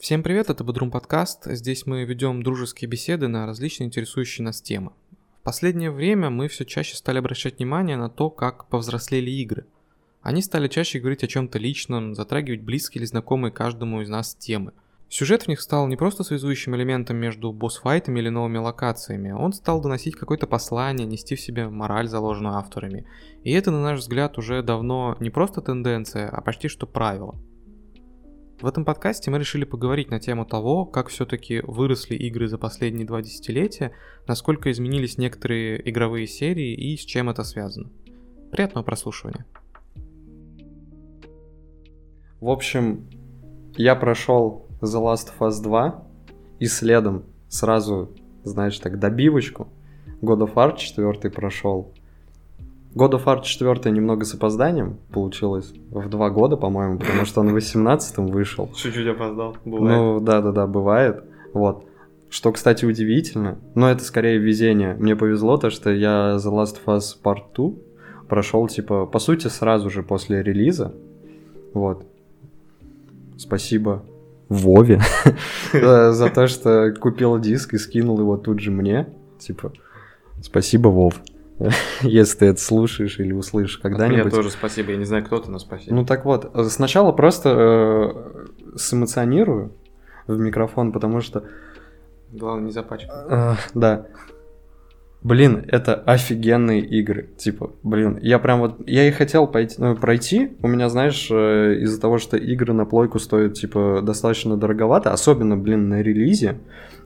Всем привет, это Бодрумподкаст. Здесь мы ведем дружеские беседы на различные интересующие нас темы. В последнее время мы все чаще стали обращать внимание на то, как повзрослели игры. Они стали чаще говорить о чем-то личном, затрагивать близкие или знакомые каждому из нас темы. Сюжет в них стал не просто связующим элементом между босс-файтами или новыми локациями, он стал доносить какое-то послание, нести в себе мораль, заложенную авторами. И это, на наш взгляд, уже давно не просто тенденция, а почти что правило. В этом подкасте мы решили поговорить на тему того, как все-таки выросли игры за последние 2 десятилетия, насколько изменились некоторые игровые серии и с чем это связано. Приятного прослушивания. В общем, я прошел The Last of Us 2 и следом сразу, знаешь, так, добивочку. God of War 4 прошел. God of War 4 немного с опозданием получилось, в 2 года, по-моему, потому что он в 18-м вышел. Чуть-чуть опоздал, бывает. Ну, да-да-да, бывает, вот. Что, кстати, удивительно, но это скорее везение. Мне повезло то, что я The Last of Us Part 2 прошел, типа, по сути, сразу же после релиза, вот. Спасибо Вове за то, что купил диск и скинул его тут же мне, типа, спасибо, Вов. Если ты это слушаешь или услышишь когда-нибудь. Мне тоже спасибо, я не знаю, кто ты, но спасибо. Ну так вот, сначала просто сэмоционирую в микрофон, потому что... Главное, не запачкать. Да. Блин, это офигенные игры. типа, блин, я прям вот... Я и хотел пройти. У меня, знаешь, из-за того, что игры на плойку стоят, типа, достаточно дороговато. Особенно, блин, на релизе.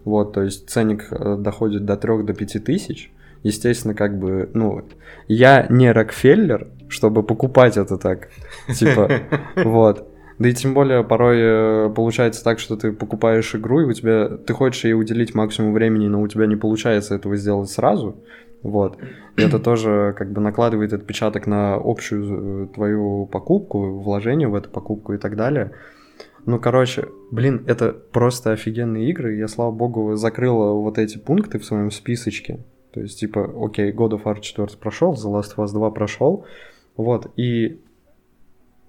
Вот, то есть ценник доходит до 3-5 тысяч. Естественно, как бы, ну, я не Рокфеллер, чтобы покупать это так, типа, вот. Да и тем более порой получается так, что ты покупаешь игру, и у тебя, ты хочешь ей уделить максимум времени, но у тебя не получается этого сделать сразу, вот. И это тоже, как бы, накладывает отпечаток на общую твою покупку, вложение в эту покупку и так далее. Ну, короче, блин, это просто офигенные игры, я, слава богу, закрыл вот эти пункты в своем списочке. То есть, типа, окей, God of War 4 прошел, The Last of Us 2 прошел, вот, и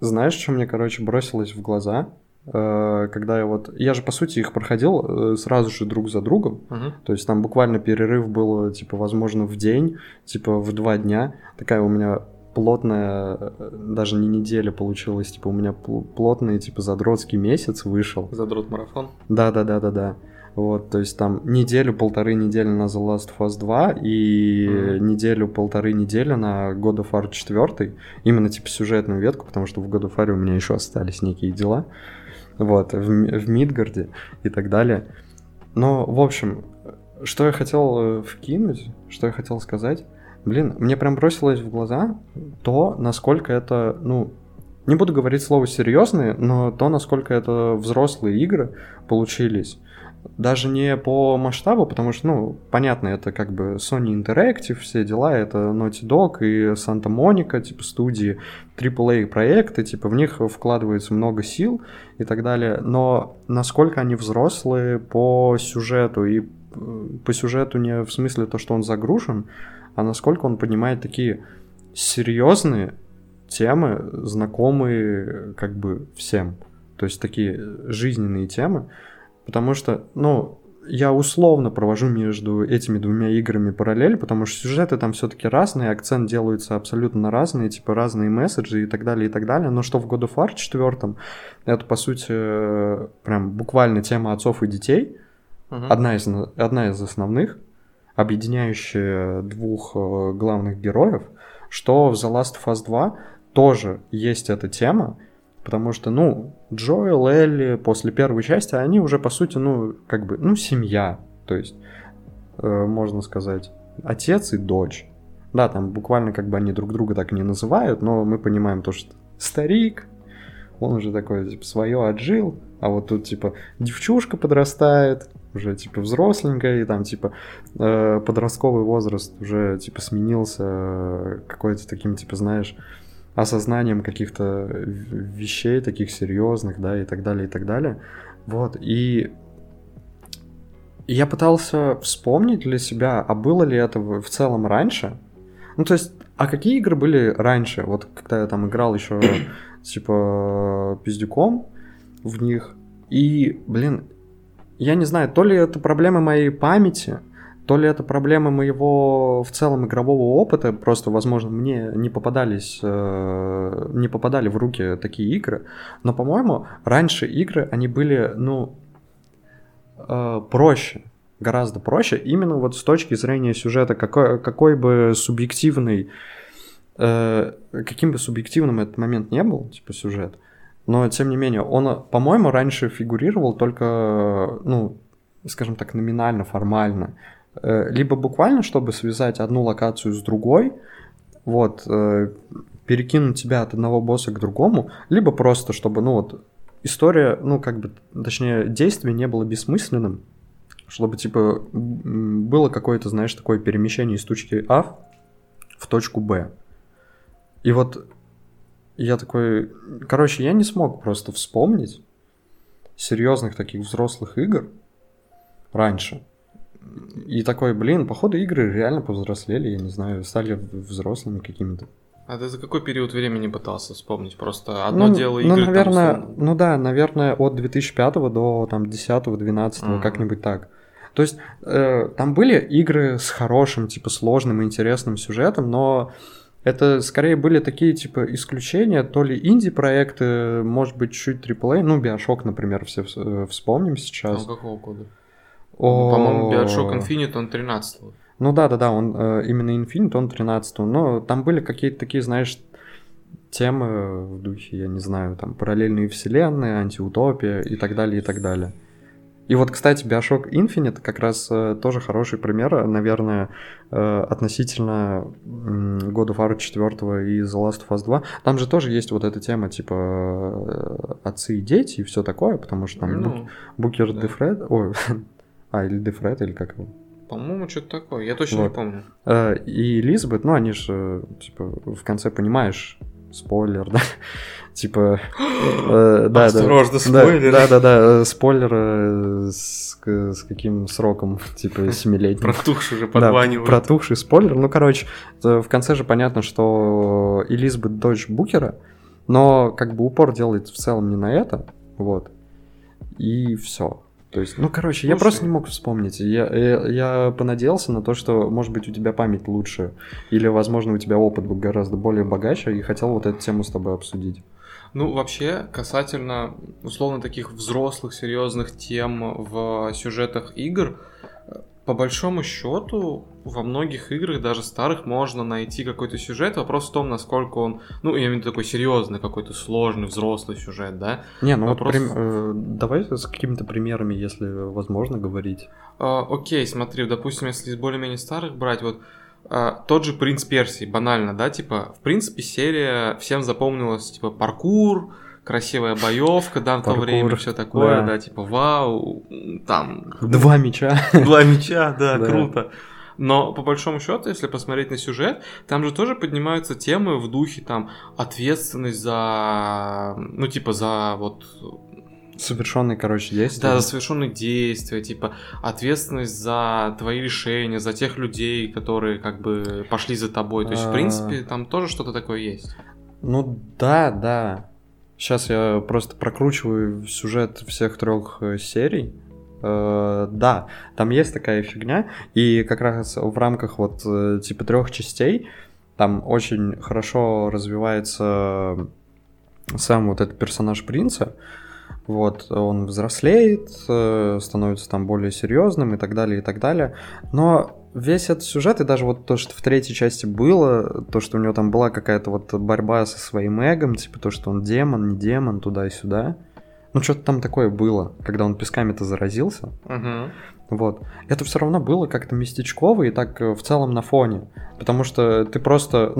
знаешь, что мне, короче, бросилось в глаза, когда я вот, я же, по сути, их проходил сразу же друг за другом, то есть там буквально перерыв был, типа, возможно, в день, типа, в 2 дня, такая у меня плотная, даже не неделя получилась, типа, у меня плотный, типа, задротский месяц вышел. Задрот-марафон? Да-да-да-да-да. Вот, то есть там 1-1.5 недели на The Last of Us 2 и 1-1.5 недели на God of War 4, именно типа сюжетную ветку, потому что в God of War у меня еще остались некие дела, вот, в Мидгарде и так далее. Но, в общем, что я хотел вкинуть, что я хотел сказать, блин, мне прям бросилось в глаза то, насколько это, ну... Не буду говорить слово «серьезные», но то, насколько это взрослые игры получились. Даже не по масштабу, потому что, ну, понятно, это как бы Sony Interactive, все дела, это Naughty Dog и Santa Monica, типа студии, AAA проекты, типа в них вкладывается много сил и так далее. Но насколько они взрослые по сюжету, и по сюжету не в смысле то, что он загружен, а насколько он поднимает такие серьезные темы, знакомые как бы всем, то есть такие жизненные темы. Потому что, ну, я условно провожу между этими 2 играми параллель, потому что сюжеты там все-таки разные, акцент делаются абсолютно разные, типа разные месседжи и так далее, но что в God of War 4, это, по сути, прям буквально тема отцов и детей, одна из основных, объединяющая 2 главных героев, что в The Last of Us 2 тоже есть эта тема. Потому что, ну, Джоэл, Элли после первой части, они уже, по сути, ну, как бы, ну, семья. То есть, можно сказать, отец и дочь. Да, там буквально как бы они друг друга так не называют, но мы понимаем то, что старик, он уже такой, типа, свое отжил, а вот тут, типа, девчушка подрастает, уже, типа, взросленькая, и там, типа, подростковый возраст уже, типа, сменился какой-то таким, типа, знаешь... осознанием каких-то вещей таких серьезных, да, и так далее, и так далее. Вот, и я пытался вспомнить для себя, а было ли это в целом раньше? Ну, то есть, а какие игры были раньше? Вот, когда я там играл еще, типа, пиздюком в них, И, блин, я не знаю, то ли это проблема моей памяти, то ли это проблема моего в целом игрового опыта, просто, возможно, мне не попадали в руки такие игры, но, по-моему, раньше игры, они были, проще, гораздо проще, именно вот с точки зрения сюжета, каким бы субъективным этот момент не был, типа сюжет, но, тем не менее, он, по-моему, раньше фигурировал только, скажем так, номинально, формально, либо буквально, чтобы связать одну локацию с другой, вот, перекинуть тебя от одного босса к другому, либо просто, чтобы, история, действие не было бессмысленным, чтобы, было какое-то, такое перемещение из точки А в точку Б. И вот я такой... Короче, я не смог просто вспомнить серьезных таких взрослых игр раньше. И такой, походу игры реально повзрослели, я не знаю, стали взрослыми какими-то. А ты за какой период времени пытался вспомнить? Просто одно дело игры... наверное, от 2005 до 2010-2012, как-нибудь так. То есть там были игры с хорошим, сложным и интересным сюжетом, но... Это скорее были такие, исключения, то ли инди-проекты, может быть, чуть AAA, BioShock, например, все вспомним сейчас. Ну, какого года? По-моему, BioShock Infinite, он 13-го. Да, он именно Infinite, он 13-го, но там были какие-то такие, темы в духе, я не знаю, там, параллельные вселенные, антиутопия и так далее, и так далее. И вот, кстати, BioShock Infinite как раз тоже хороший пример, наверное, относительно God of War 4 и The Last of Us 2. Там же тоже есть вот эта тема, отцы и дети и все такое, потому что там Booker, да. Дефред, или как его? По-моему, что-то такое, я точно не помню. И Элизабет, они же, в конце понимаешь... Спойлер, да? Осторожно, спойлер. Да, спойлер с каким сроком, 7-летним. Протухший же подванивает. Да, протухший спойлер. В конце же понятно, что Элизабет дочь Букера, но упор делает в целом не на это, вот. И все. То есть, я просто не мог вспомнить. Я понадеялся на то, что, может быть, у тебя память лучше, или, возможно, у тебя опыт был гораздо более богаче, и хотел вот эту тему с тобой обсудить. Вообще, касательно, условно, таких взрослых, серьезных тем в сюжетах игр, по большому счету, во многих играх, даже старых, можно найти какой-то сюжет. Вопрос в том, насколько он, я имею в виду такой серьезный, какой-то сложный, взрослый сюжет, да? Давай с какими-то примерами, если возможно, говорить. Окей, смотри, допустим, если из более-менее старых брать, тот же «Принц Персии», банально, да, в принципе, серия всем запомнилась, паркур, красивая боевка, да, в то время, все такое, да, вау, там... Два мяча, да, круто. Но, по большому счету, если посмотреть на сюжет, там же тоже поднимаются темы в духе, там, ответственность за, за вот... Совершенные, действия. Да, за совершенные действия, ответственность за твои решения, за тех людей, которые, пошли за тобой. То есть, в принципе, там тоже что-то такое есть. Да. Сейчас я просто прокручиваю сюжет всех 3 серий. Да, там есть такая фигня, и как раз в рамках 3 частей там очень хорошо развивается сам вот этот персонаж принца. Вот, он взрослеет, становится там более серьезным и так далее, и так далее. Но весь этот сюжет, и даже вот то, что в 3 части было, то, что у него там была какая-то вот борьба со своим эгом, то, что он демон, не демон, туда и сюда. Что-то там такое было, когда он песками-то заразился. Uh-huh. Вот. Это все равно было как-то местечково и так в целом на фоне. Потому что ты просто...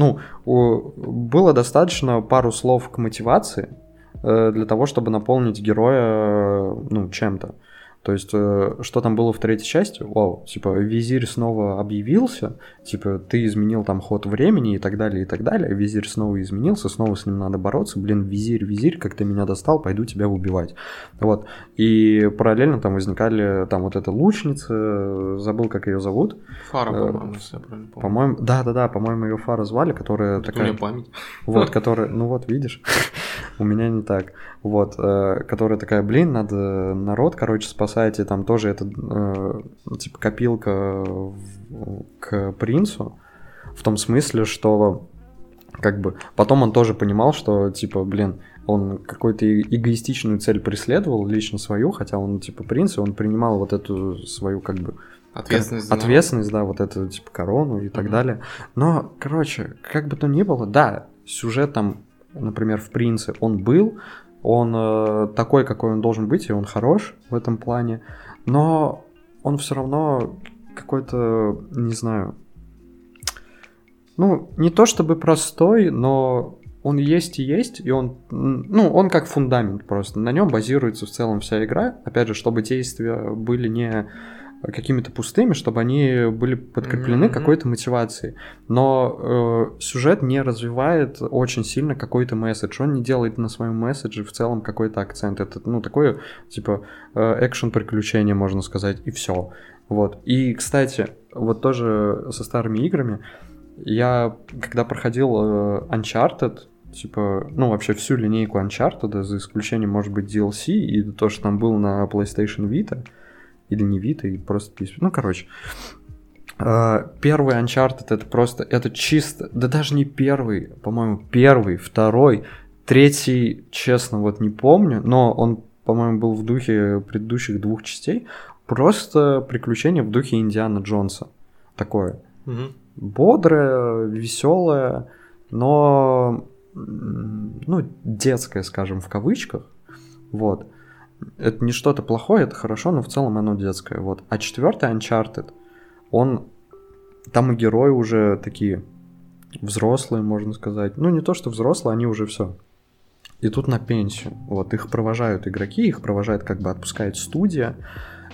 было достаточно пару слов к мотивации для того, чтобы наполнить героя чем-то. То есть, что там было в третьей части? Вау, типа, визирь снова объявился, типа, ты изменил там ход времени и так далее, и так далее. Визирь снова изменился, снова с ним надо бороться. Блин, визирь, как ты меня достал, пойду тебя убивать. Вот. И параллельно там возникали там вот эта лучница, забыл, как ее зовут. Фара, по-моему, если я правильно помню. По-моему, да-да-да, по-моему, ее Фара звали, которая такая... У меня память. Вот, которая, ну вот, видишь, у меня не так. Вот, которая такая, блин, надо народ, короче, спасать. Там тоже это типа копилка к принцу, в том смысле, что как бы потом он тоже понимал, что типа, блин, он какую-то эгоистичную цель преследовал, лично свою, хотя он типа принц, и он принимал вот эту свою как бы ответственность, да, вот эту типа корону и так далее. Но, короче, как бы то ни было, да, сюжет там, например, в принце он был, он такой, какой он должен быть, и он хорош в этом плане, но он все равно какой-то, не знаю, ну, не то чтобы простой, но он есть, и он, ну, он как фундамент просто, на нем базируется в целом вся игра, опять же, чтобы действия были не какими-то пустыми, чтобы они были подкреплены какой-то мотивацией. Но сюжет не развивает очень сильно какой-то месседж. Он не делает на своем месседже в целом какой-то акцент. Это, ну, такое, типа, экшн-приключение, можно сказать, и все. Вот. И, кстати, вот тоже со старыми играми, я, когда проходил Uncharted, типа, ну, вообще всю линейку Uncharted, за исключением, может быть, DLC, и то, что там было на PlayStation Vita, или не Vita, и просто... Ну, короче. Первый Uncharted — это просто... Это чисто... Да даже не первый, по-моему, первый, второй, третий, честно, вот не помню, но он, по-моему, был в духе предыдущих двух частей. Просто приключение в духе Индиана Джонса. Такое. Бодрое, веселое, но... Ну, детское, скажем, в кавычках. Вот. Это не что-то плохое, это хорошо, но в целом оно детское. Вот. А четвертый Uncharted, он... Там и герои уже такие взрослые, можно сказать. Ну, не то, что взрослые, они уже все идут на пенсию. Вот. Их провожают игроки, их провожает, как бы отпускает студия.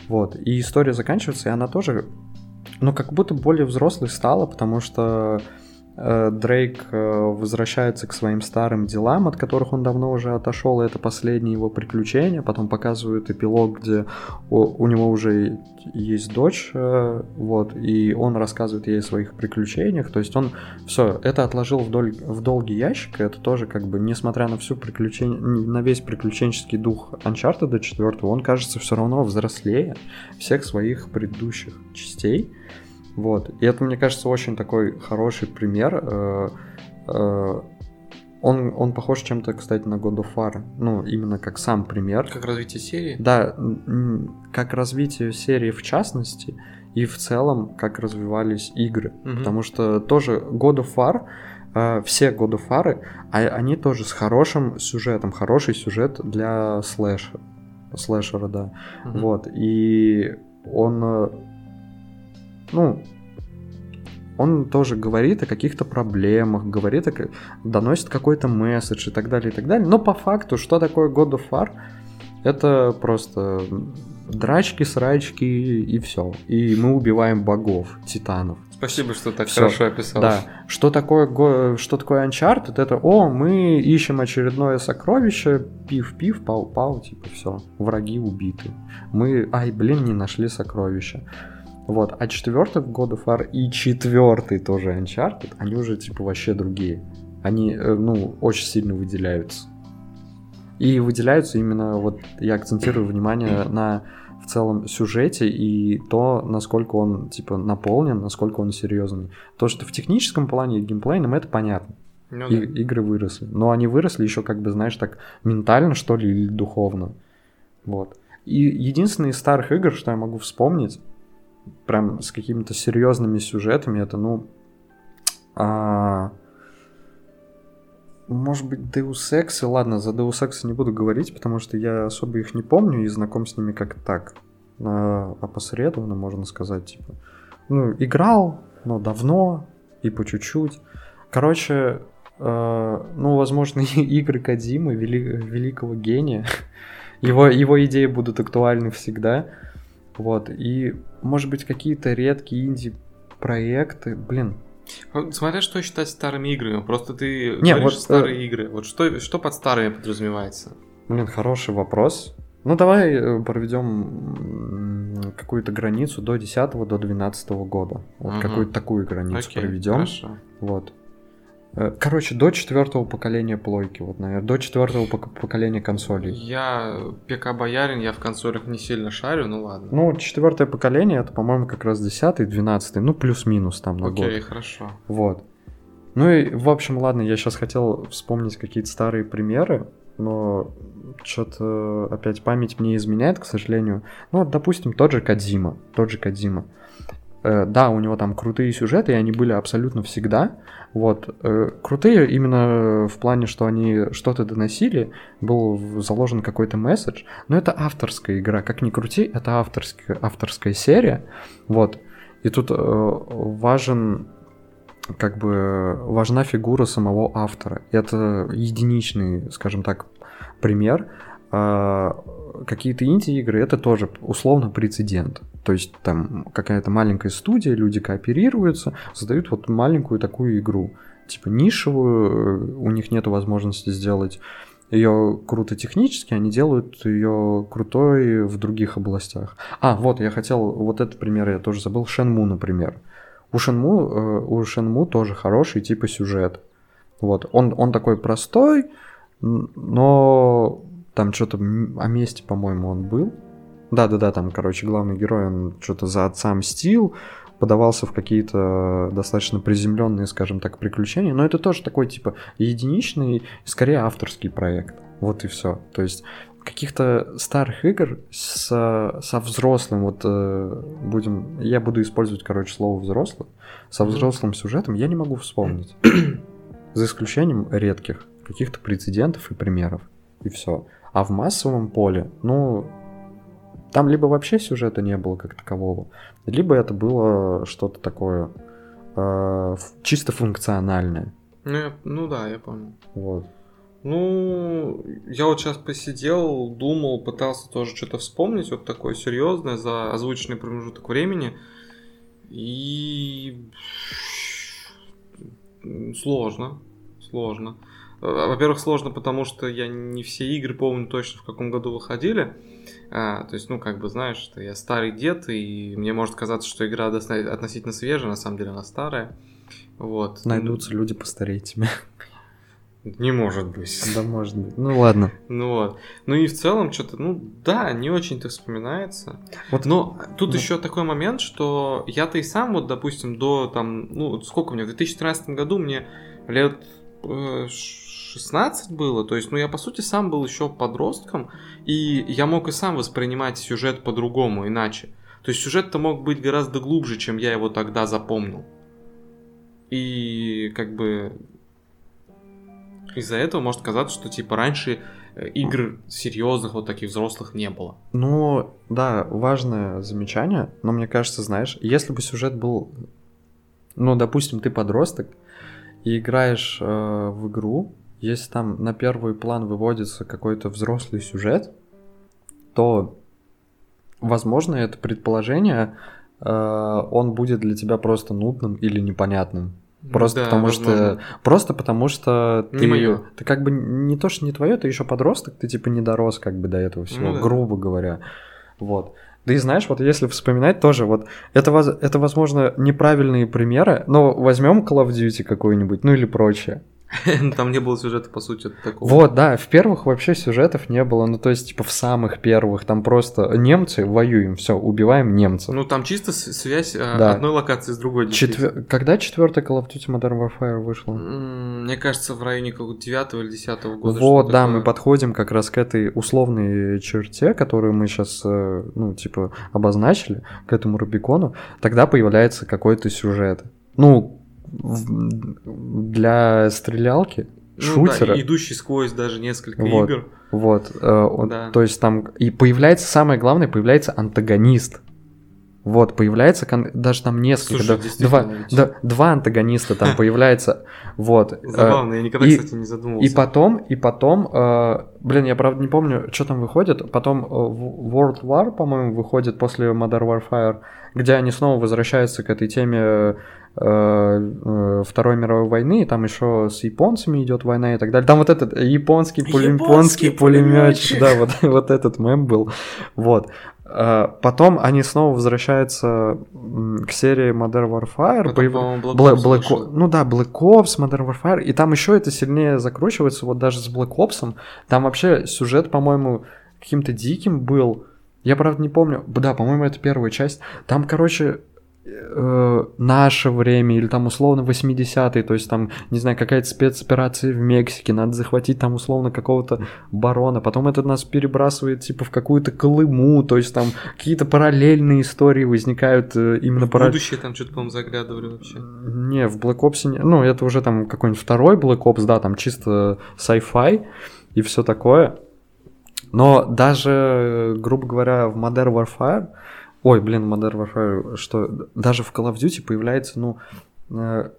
Вот. И история заканчивается, и она тоже, ну, как будто более взрослой стала, потому что Дрейк возвращается к своим старым делам, от которых он давно уже отошел, и это последнее его приключение. Потом показывают эпилог, где у него уже есть дочь, вот, и он рассказывает ей о своих приключениях. То есть он все это отложил в долгий ящик. Это тоже как бы, несмотря на всю на весь приключенческий дух Uncharted 4, он кажется все равно взрослее всех своих предыдущих частей. Вот. И это, мне кажется, очень такой хороший пример. Он похож чем-то, кстати, на God of War. Ну, именно как сам пример. Как развитие серии? Да, как развитие серии в частности, и в целом, как развивались игры. Потому что тоже God of War, все God of War, они тоже с хорошим сюжетом. Хороший сюжет для слэшера, да. Вот. И он... Ну, он тоже говорит о каких-то проблемах, доносит какой-то месседж и так далее, и так далее. Но по факту, что такое God of War? Это просто драчки, срачки и все. И мы убиваем богов, титанов. Спасибо, что так всё хорошо описал. Да. Что такое Uncharted? Это, мы ищем очередное сокровище, пив-пив, пау-пау, типа все, враги убиты. Мы, не нашли сокровища. Вот, а четвертый God of War и четвертый тоже Uncharted, они уже типа вообще другие. Они, очень сильно выделяются. И выделяются именно, вот я акцентирую внимание на в целом сюжете и то, насколько он типа наполнен, насколько он серьезный. То, что в техническом плане и геймплейном, это понятно. Ну, да. Игры выросли. Но они выросли еще как бы, знаешь, так ментально, что ли, или духовно. Вот. И единственные из старых игр, что я могу вспомнить, прям с какими-то серьезными сюжетами, это, может быть, Deus Ex. Ладно, за Deus Ex не буду говорить, потому что я особо их не помню и знаком с ними как-то так, опосредованно, можно сказать, типа. Играл, но давно и по чуть-чуть. Короче, возможно, игры Кодзимы, великого гения Его идеи будут актуальны всегда. Вот. И, может быть, какие-то редкие инди-проекты. Блин. Смотря что считать старыми играми. Просто ты говоришь старые игры. Вот что под старыми подразумевается? Блин, хороший вопрос. Ну, давай проведем какую-то границу до 10-го, до 12-го года. Вот какую-то такую границу проведем. Вот. Короче, до 4-го поколения плойки, вот, наверное, до 4-го поколения консолей. Я ПК-боярин, я в консолях не сильно шарю, ну ладно. Ну, 4-е поколение, это, по-моему, как раз 10-й, 12-й, ну, плюс-минус там на год. Окей, хорошо. Вот. Ну и, в общем, ладно, я сейчас хотел вспомнить какие-то старые примеры, но что-то опять память мне изменяет, к сожалению. Ну, вот, допустим, тот же Кодзима. Да, у него там крутые сюжеты, и они были абсолютно всегда. Вот. Крутые именно в плане, что они что-то доносили, был заложен какой-то месседж. Но это авторская игра, как ни крути, это авторская серия. Вот. И тут важна фигура самого автора. Это единичный, скажем так, пример. Какие-то инди-игры, это тоже условно прецедент. То есть там какая-то маленькая студия, люди кооперируются, создают вот маленькую такую игру, типа нишевую, у них нет возможности сделать ее круто технически, они делают ее крутой в других областях. Вот я хотел, вот этот пример я тоже забыл, Shenmue, например. У Shenmue тоже хороший типа сюжет. Вот, он такой простой, но... Там что-то о мести, по-моему, он был. Да-да-да, там, короче, главный герой, он что-то за отца мстил, подавался в какие-то достаточно приземленные, скажем так, приключения. Но это тоже такой, типа, единичный, скорее, авторский проект. Вот и все. То есть каких-то старых игр со взрослым, вот я буду использовать, короче, слово «взрослый», со взрослым сюжетом я не могу вспомнить. За исключением редких каких-то прецедентов и примеров. И все. А в массовом поле, ну, там либо вообще сюжета не было как такового, либо это было что-то такое чисто функциональное. Я понял. Вот. Ну, я вот сейчас посидел, думал, пытался тоже что-то вспомнить, вот такое серьезное, за озвученный промежуток времени. И... Сложно. Во-первых, сложно, потому что я не все игры помню точно, в каком году выходили. То есть, знаешь, что я старый дед, и мне может казаться, что игра относительно свежая, на самом деле она старая. Вот. Найдутся люди постарее тебя. Не может быть. Да, может быть. Ну, ладно. Ну, вот. Ну, и в целом, что-то, не очень-то вспоминается. Вот. Но тут еще такой момент, что я-то и сам, вот, допустим, до, там, сколько мне, в 2013 году мне лет... 16 было, то есть, я по сути сам был еще подростком, и я мог и сам воспринимать сюжет по-другому, иначе. То есть сюжет-то мог быть гораздо глубже, чем я его тогда запомнил. И из-за этого может казаться, что типа раньше игр серьезных, вот таких взрослых, не было. Ну, да, важное замечание, но мне кажется, знаешь, если бы сюжет был, допустим, ты подросток, и играешь в игру, если там на первый план выводится какой-то взрослый сюжет, то, возможно, это предположение, он будет для тебя просто нудным или непонятным. Просто потому что ты не то, что не твое, ты еще подросток, ты типа не дорос до этого всего, грубо говоря. Вот. Да и знаешь, вот если вспоминать тоже, вот это возможно, неправильные примеры, но возьмем Call of Duty какую-нибудь, или прочее. Там не было сюжета, по сути, такого. Вот, да, в первых вообще сюжетов не было, то есть, в самых первых, там просто немцы, воюем, все, убиваем немцев. Ну, там чисто связь одной локации с другой. Когда 4-й Call of Duty Modern Warfare вышла? Мне кажется, в районе 9-го или 10-го года. Вот, да, мы подходим как раз к этой условной черте, которую мы сейчас, обозначили, к этому Рубикону, тогда появляется какой-то сюжет. Для стрелялки, шутера. Да, идущий сквозь даже несколько игр. Вот, да. То есть там и появляется, самое главное, антагонист. Вот, появляется, даже там несколько, два антагониста там появляется, вот. Забавно, я никогда, кстати, не задумывался. И потом, блин, я правда не помню, что там выходит, потом World War, по-моему, выходит после Modern Warfare, где они снова возвращаются к этой теме Второй мировой войны, и там еще с японцами идет война и так далее. Там вот этот японский пулеметчик, да, вот этот мем был, вот. Потом они снова возвращаются к серии Modern Warfare, Black Ops, Modern Warfare, и там еще это сильнее закручивается, вот даже с Black Ops'ом, там вообще сюжет, по-моему, каким-то диким был, я правда не помню, да, по-моему, это первая часть, там, короче, наше время, или там условно 80-е, то есть там, не знаю, какая-то спецоперация в Мексике, надо захватить там условно какого-то барона, потом это нас перебрасывает типа в какую-то Колыму, то есть там какие-то параллельные истории возникают именно... В будущее там что-то, по-моему, заглядывали вообще. Не, в Black Ops, ну это уже там какой-нибудь второй Black Ops, да, там чисто sci-fi и все такое, но даже, грубо говоря, в Modern Warfare... Ой, блин, Modern Warfare, что даже в Call of Duty появляется, ну,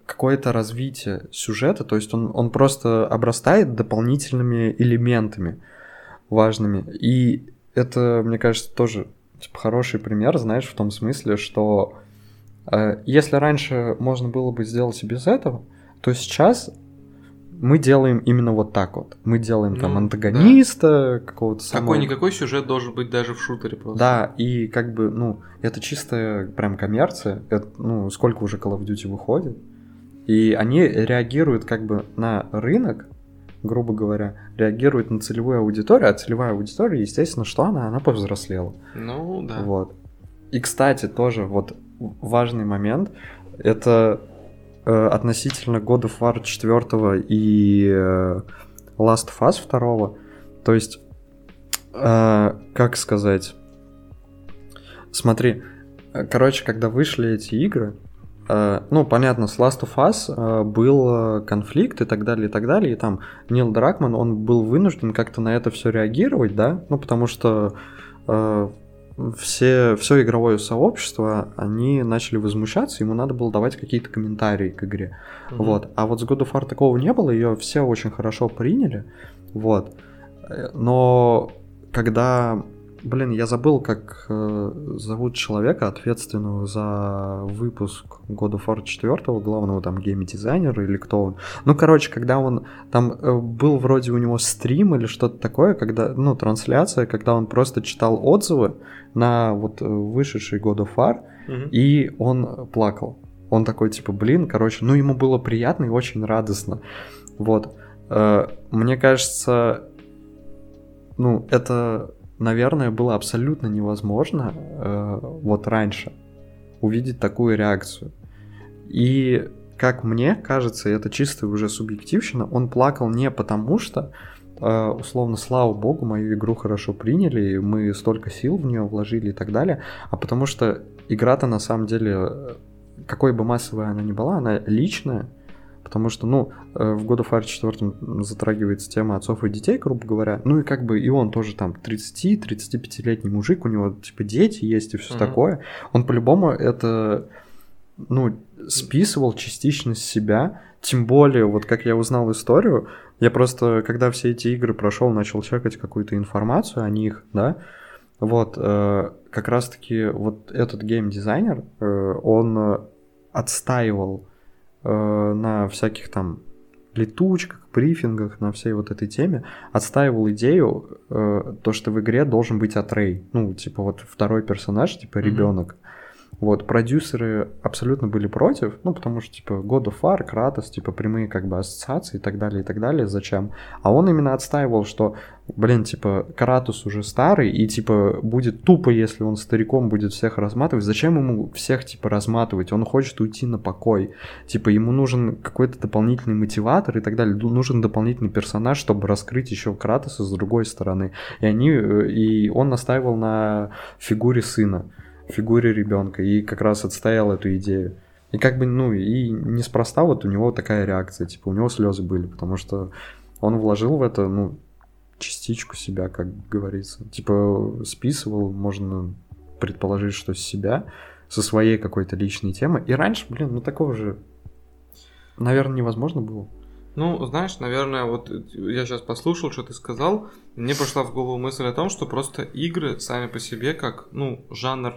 какое-то развитие сюжета, то есть он просто обрастает дополнительными элементами важными. И это, мне кажется, тоже типа хороший пример, знаешь, в том смысле, что если раньше можно было бы сделать и без этого, то сейчас... Мы делаем именно вот так вот. Мы делаем там антагониста, да, какого-то самого... Какой-никакой сюжет должен быть даже в шутере просто. Да, и как бы, ну, это чистая прям коммерция. Это, ну, сколько уже Call of Duty выходит. И они реагируют как бы на рынок, грубо говоря, реагируют на целевую аудиторию, а целевая аудитория, естественно, что она? Она повзрослела. Ну, да. Вот. И, кстати, тоже вот важный момент, это... относительно God of War 4 и Last of Us 2, то есть, как сказать, смотри, короче, когда вышли эти игры, ну, понятно, с Last of Us был конфликт и так далее, и там Нил Дракман, он был вынужден как-то на это все реагировать, да, ну, потому что... Все игровое сообщество, они начали возмущаться, ему надо было давать какие-то комментарии к игре. Mm-hmm. Вот. А вот с God of War такого не было, ее все очень хорошо приняли. Вот. Но когда... Блин, я забыл, как зовут человека, ответственного за выпуск God of War 4, главного там геймдизайнера или кто он. Ну, короче, когда он там был, вроде у него стрим или что-то такое, когда, ну, трансляция, когда он просто читал отзывы на вот вышедший God of War, и он плакал. Он такой, типа, блин, короче, ну, ему было приятно и очень радостно. Вот. Мне кажется, ну, это... Наверное, было абсолютно невозможно вот раньше увидеть такую реакцию. И, как мне кажется, это чисто уже субъективщина, он плакал не потому, что, условно, слава богу, мою игру хорошо приняли, мы столько сил в нее вложили и так далее, а потому что игра-то на самом деле, какой бы массовой она ни была, она личная. Потому что, ну, в God of War 4 затрагивается тема отцов и детей, грубо говоря. Ну и как бы и он тоже там 30-35-летний мужик, у него типа дети есть и все такое. Он по-любому это, ну, списывал частично с себя. Тем более, вот как я узнал историю, я просто, когда все эти игры прошел, начал чекать какую-то информацию о них, да. Вот, как раз-таки вот этот геймдизайнер, он отстаивал на всяких там летучках, брифингах, на всей вот этой теме, отстаивал идею, то, что в игре должен быть Атрей. Ну, типа вот второй персонаж, типа ребенок. Вот, продюсеры абсолютно были против, ну, потому что, типа, God of War, Кратос, типа, прямые, как бы, ассоциации и так далее, зачем? А он именно отстаивал, что, блин, типа, Кратос уже старый, и, типа, будет тупо, если он стариком будет всех разматывать, зачем ему всех, типа, разматывать, он хочет уйти на покой, типа, ему нужен какой-то дополнительный мотиватор и так далее, нужен дополнительный персонаж, чтобы раскрыть еще Кратоса с другой стороны, и он настаивал на фигуре сына, фигуре ребенка, и как раз отстоял эту идею. И как бы, ну, и неспроста вот у него такая реакция, типа, у него слезы были, потому что он вложил в это, ну, частичку себя, как говорится. Типа, списывал, можно предположить, что с себя, со своей какой-то личной темой. И раньше, блин, ну такого же, наверное, невозможно было. Ну, знаешь, наверное, вот я сейчас послушал, что ты сказал, мне пришла в голову мысль о том, что просто игры сами по себе как, ну, жанр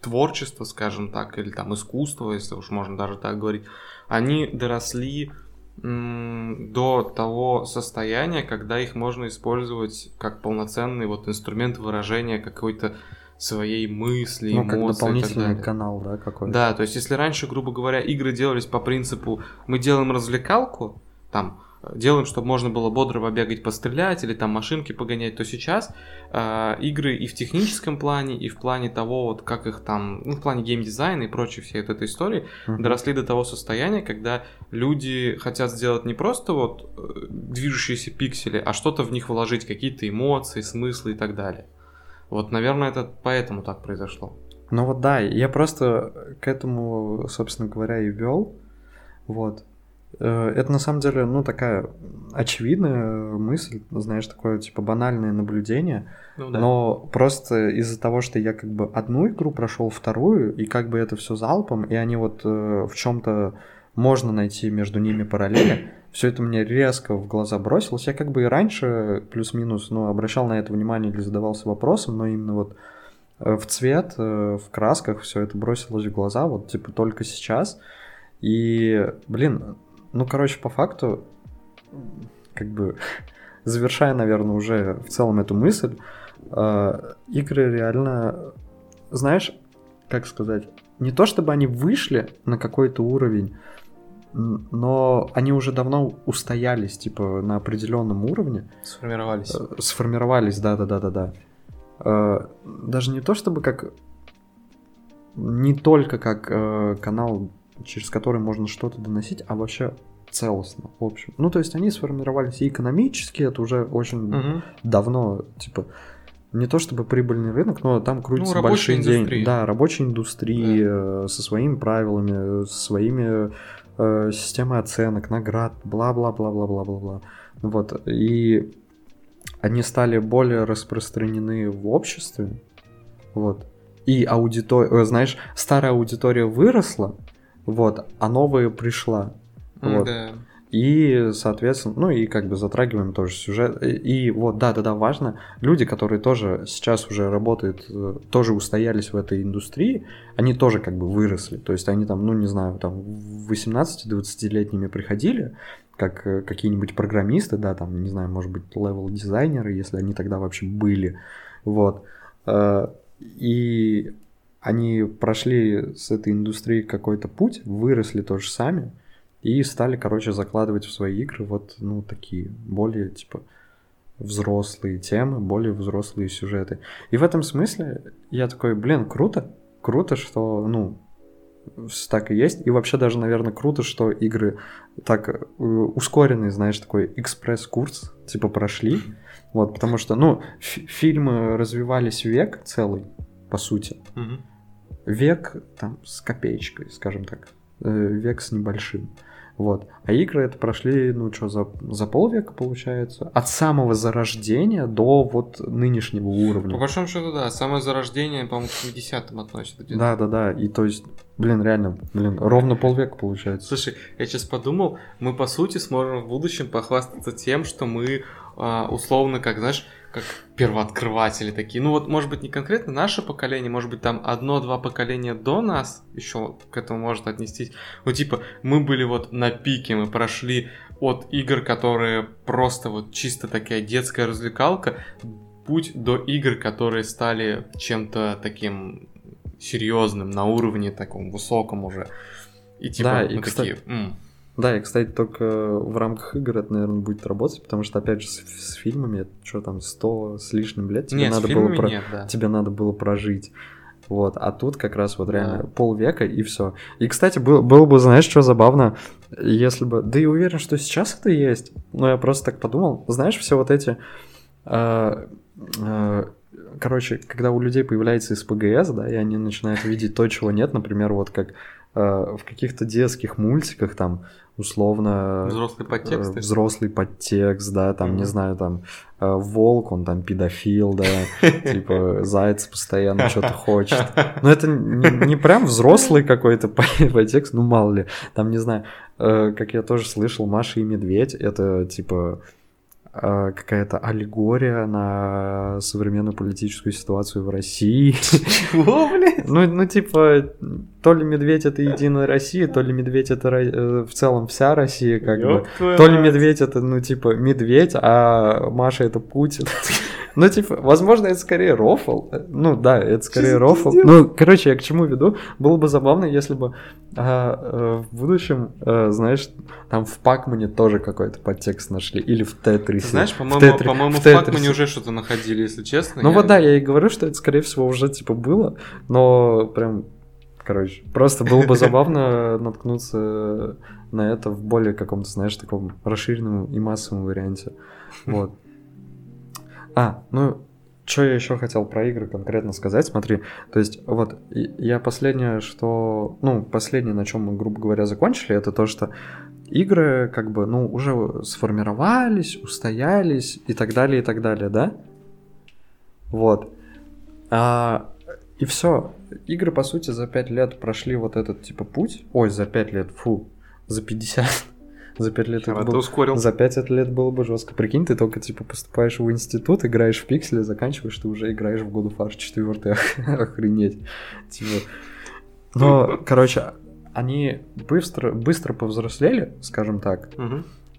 творчества, скажем так, или там искусства, если уж можно даже так говорить, они доросли до того состояния, когда их можно использовать как полноценный вот инструмент выражения какой-то своей мысли, эмоции, как дополнительный канал, да, какой-то. Да, то есть если раньше, грубо говоря, игры делались по принципу мы делаем развлекалку, там, делаем, чтобы можно было бодро побегать, пострелять или там машинки погонять, то сейчас игры и в техническом плане, и в плане того, вот как их там, ну, в плане геймдизайна и прочей всей этой истории доросли до того состояния, когда люди хотят сделать не просто вот движущиеся пиксели, а что-то в них вложить, какие-то эмоции, смыслы и так далее. Вот, наверное, это поэтому так произошло. Ну вот да, я просто к этому, собственно говоря, и вёл. Вот. Это на самом деле, ну, такая очевидная мысль, знаешь, такое, типа, банальное наблюдение. Ну, да. Но просто из-за того, что я как бы одну игру прошел, вторую, и как бы это все залпом, и они вот в чем-то можно найти между ними параллели, все это мне резко в глаза бросилось. Я как бы и раньше, плюс-минус, ну, обращал на это внимание или задавался вопросом, но именно вот в цвет, в красках все это бросилось в глаза, вот, типа, только сейчас. И, блин, ну, короче, по факту, как бы, завершая, наверное, уже в целом эту мысль, игры реально, знаешь, как сказать, не то чтобы они вышли на какой-то уровень, но они уже давно устоялись, типа, на определенном уровне. Сформировались. Сформировались, да-да-да-да-да. Даже не то чтобы как... Не только как канал, через который можно что-то доносить, а вообще целостно, в общем. Ну, то есть они сформировались и экономически, это уже очень давно, типа... Не то чтобы прибыльный рынок, но там крутятся, ну, большие деньги. Да, рабочая индустрия, да, со своими правилами, со своими системой оценок, наград, бла-бла-бла-бла-бла-бла-бла. Вот, и они стали более распространены в обществе, вот. И аудитория, знаешь, старая аудитория выросла, вот, а новая пришла, вот. Да. И, соответственно, ну и как бы затрагиваем тоже сюжет. И вот, да-да-да, важно, люди, которые тоже сейчас уже работают, тоже устоялись в этой индустрии, они тоже как бы выросли. То есть они там, ну не знаю, там 18-20-летними приходили, как какие-нибудь программисты, да, там, не знаю, может быть, левел-дизайнеры, если они тогда вообще были, вот. И они прошли с этой индустрией какой-то путь, выросли тоже сами. И стали, короче, закладывать в свои игры вот, ну, такие более, типа, взрослые темы, более взрослые сюжеты. И в этом смысле я такой, блин, круто, круто, что, ну, так и есть. И вообще даже, наверное, круто, что игры так ускоренный, знаешь, такой экспресс-курс, типа, прошли. Вот, потому что, ну, фильмы развивались век целый, по сути. Век, там, с копеечкой, скажем так. Век с небольшим. Вот. А игры это прошли, ну что, за полвека, получается? От самого зарождения до вот нынешнего уровня. По большому счету, да. Самое зарождение, по-моему, к 70-м относится. Да-да-да. И то есть, блин, реально, блин, ровно полвека получается. Слушай, я сейчас подумал, мы, по сути, сможем в будущем похвастаться тем, что мы условно, как, знаешь, как первооткрыватели такие. Ну вот, может быть, не конкретно наше поколение, может быть, там одно-два поколения до нас еще к этому может отнестись. Ну, типа, мы были вот на пике, мы прошли от игр, которые просто вот чисто такая детская развлекалка, путь до игр, которые стали чем-то таким серьезным, на уровне таком высоком уже. И типа, да, и, кстати... Да, и, кстати, только в рамках игр это, наверное, будет работать, потому что, опять же, с фильмами, это что там, 100 с лишним лет тебе, нет, надо, было нет, да, тебе надо было прожить. Вот, а тут как раз вот реально полвека и все. И, кстати, было бы, знаешь, что забавно, если бы... Да и уверен, что сейчас это есть, но я просто так подумал. Знаешь, все вот эти... Короче, когда у людей появляется СПГС, да, и они начинают видеть то, чего нет, например, вот как в каких-то детских мультиках там условно... Взрослый подтекст. Взрослый подтекст, да, там, не знаю, там, волк, он там педофил, да, типа, заяц постоянно что-то хочет. Но это не прям взрослый какой-то подтекст, ну, мало ли. Там, не знаю, как я тоже слышал, Маша и Медведь, это, типа, какая-то аллегория на современную политическую ситуацию в России. Чего, блядь? Ну, типа, то ли Медведь — это единая Россия, то ли Медведь — это в целом вся Россия, как бы. То ли Медведь — это, ну, типа, Медведь, а Маша — это Путин. Ну, типа, возможно, это скорее рофл. Ну, да, это скорее рофл. Ну, короче, я к чему веду? Было бы забавно, если бы в будущем, знаешь, там в Пакмане тоже какой-то подтекст нашли. Или в Тетрисе. Знаешь, по-моему, в Пакмане уже что-то находили, если честно. Ну, вот да, я и говорю, что это, скорее всего, уже, типа, было. Но прям, короче, просто было бы забавно наткнуться на это в более каком-то, знаешь, таком расширенном и массовом варианте. Вот. Ну, что я еще хотел про игры конкретно сказать, смотри, то есть вот я последнее, что, ну, последнее, на чем мы, грубо говоря, закончили, это то, что игры как бы, ну, уже сформировались, устоялись и так далее, да? Вот. И все. Игры, по сути, за 5 лет прошли вот этот, типа, путь. Ой, за 5 лет, фу, за 50 За 5 лет это было... За 5 лет было бы жестко. Прикинь, ты только типа поступаешь в институт, играешь в пиксели, заканчиваешь, ты уже играешь в God of War 4. Охренеть. Типа. Но, короче, они быстро повзрослели, скажем так.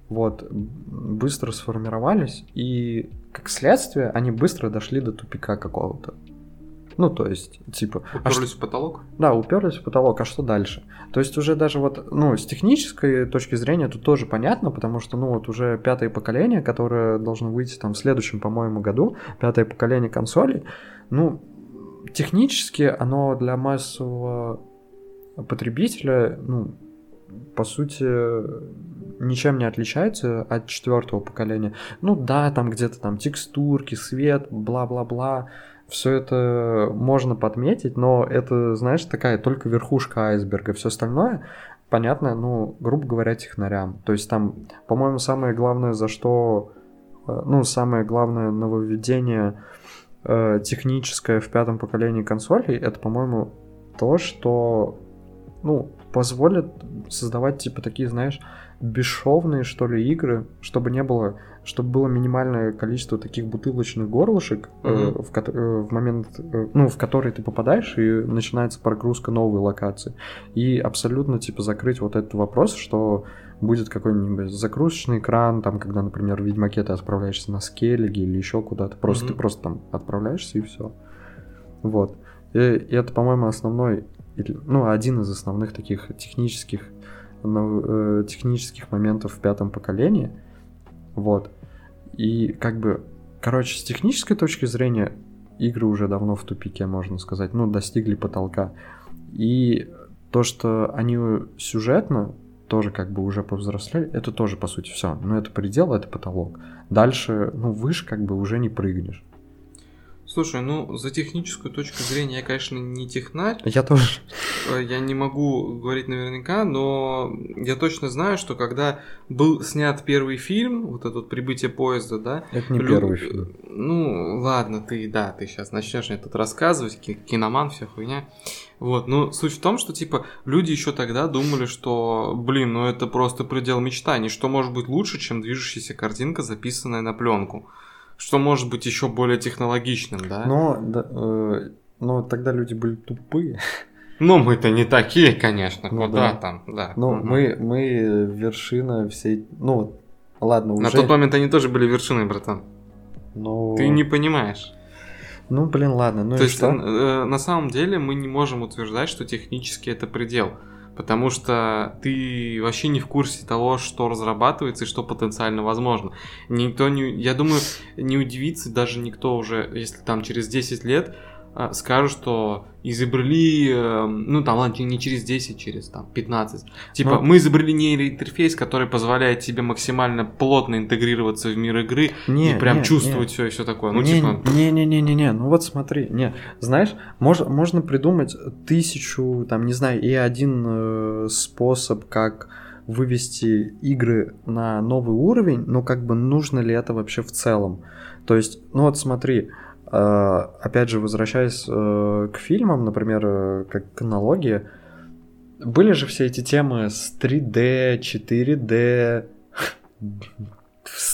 Вот, быстро сформировались, и как следствие, они быстро дошли до тупика какого-то. Ну, то есть, типа... Уперлись в потолок? Да, уперлись в потолок, а что дальше? То есть уже даже вот, ну, с технической точки зрения тут тоже понятно, потому что, ну, вот уже 5-е поколение, которое должно выйти там в следующем, по-моему, году, 5-е поколение консолей, ну, технически оно для массового потребителя, ну, по сути, ничем не отличается от 4-го поколения. Ну, да, там где-то там текстурки, свет, бла-бла-бла, все это можно подметить, но это, знаешь, такая только верхушка айсберга. Все остальное понятно, ну, грубо говоря, технарям. То есть там, по-моему, самое главное, за что... Ну, самое главное нововведение техническое в 5-м поколении консолей, это, по-моему, то, что, ну, позволит создавать, типа, такие, знаешь, бесшовные, что ли, игры, чтобы было минимальное количество таких бутылочных горлышек, в момент, ну, в который ты попадаешь, и начинается прогрузка новой локации. И абсолютно, типа, закрыть вот этот вопрос, что будет какой-нибудь загрузочный экран, там, когда, например, в Ведьмаке ты отправляешься на Скеллиге или еще куда-то, просто ты просто там отправляешься и все. Вот. И это, по-моему, основной, ну, один из основных таких технических моментов в 5-м поколении. Вот. И как бы, короче, с технической точки зрения игры уже давно в тупике, можно сказать. Ну, достигли потолка. И то, что они сюжетно тоже как бы уже повзрослели, это тоже, по сути, все. Но это предел, это потолок. Дальше, ну, выше как бы уже не прыгнешь. Слушай, ну, за техническую точку зрения я, конечно, не технарь. Я тоже. Я не могу говорить наверняка, но я точно знаю, что когда был снят первый фильм, вот этот «Прибытие поезда», да? Это не первый фильм. Ну, ладно, ты сейчас начнешь мне тут рассказывать, киноман, вся хуйня. Вот, но суть в том, что, типа, люди еще тогда думали, что, блин, ну это просто предел мечтаний, что может быть лучше, чем движущаяся картинка, записанная на пленку. Что может быть еще более технологичным, да? Но тогда люди были тупые. Но мы-то не такие, конечно, ну, куда да. там, да. Ну, мы вершина всей... Ну, ладно, уже... На тот момент они тоже были вершиной, братан. Но... Ты не понимаешь. Ну, блин, ладно, ну то и есть, что? На самом деле мы не можем утверждать, что технически это предел. Потому что ты вообще не в курсе того, что разрабатывается и что потенциально возможно. Никто не... Я думаю, не удивится даже никто уже, если там через 10 лет скажут, что изобрели, ну там, ладно, не через 10, через там 15. Типа, мы изобрели нейроинтерфейс, который позволяет тебе максимально плотно интегрироваться в мир игры и прям чувствовать все и все такое. Ну, типа... Не-не-не-не-не, ну вот смотри, не, знаешь, можно придумать тысячу, там, не знаю, и один способ, как вывести игры на новый уровень, но как бы нужно ли это вообще в целом? То есть, ну вот смотри, опять же, возвращаясь к фильмам, например, как к аналогии, были же все эти темы с 3D, 4D,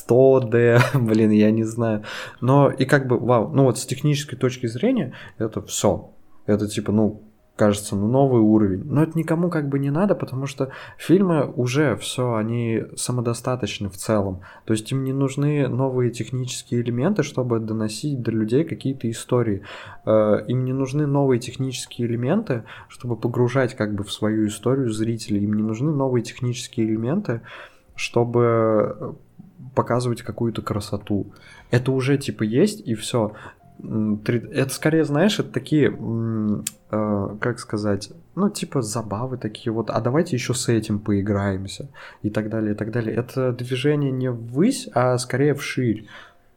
100D, блин, я не знаю. Но и как бы, вау, ну вот с технической точки зрения это все. Это типа, ну, кажется, ну, новый уровень. Но это никому как бы не надо, потому что фильмы уже все, они самодостаточны в целом. То есть им не нужны новые технические элементы, чтобы доносить до людей какие-то истории. Им не нужны новые технические элементы, чтобы погружать как бы в свою историю зрителей. Им не нужны новые технические элементы, чтобы показывать какую-то красоту. Это уже типа есть, и все. Это скорее, знаешь, это такие, как сказать, ну типа забавы такие вот, а давайте еще с этим поиграемся и так далее, и так далее. Это движение не ввысь, а скорее вширь.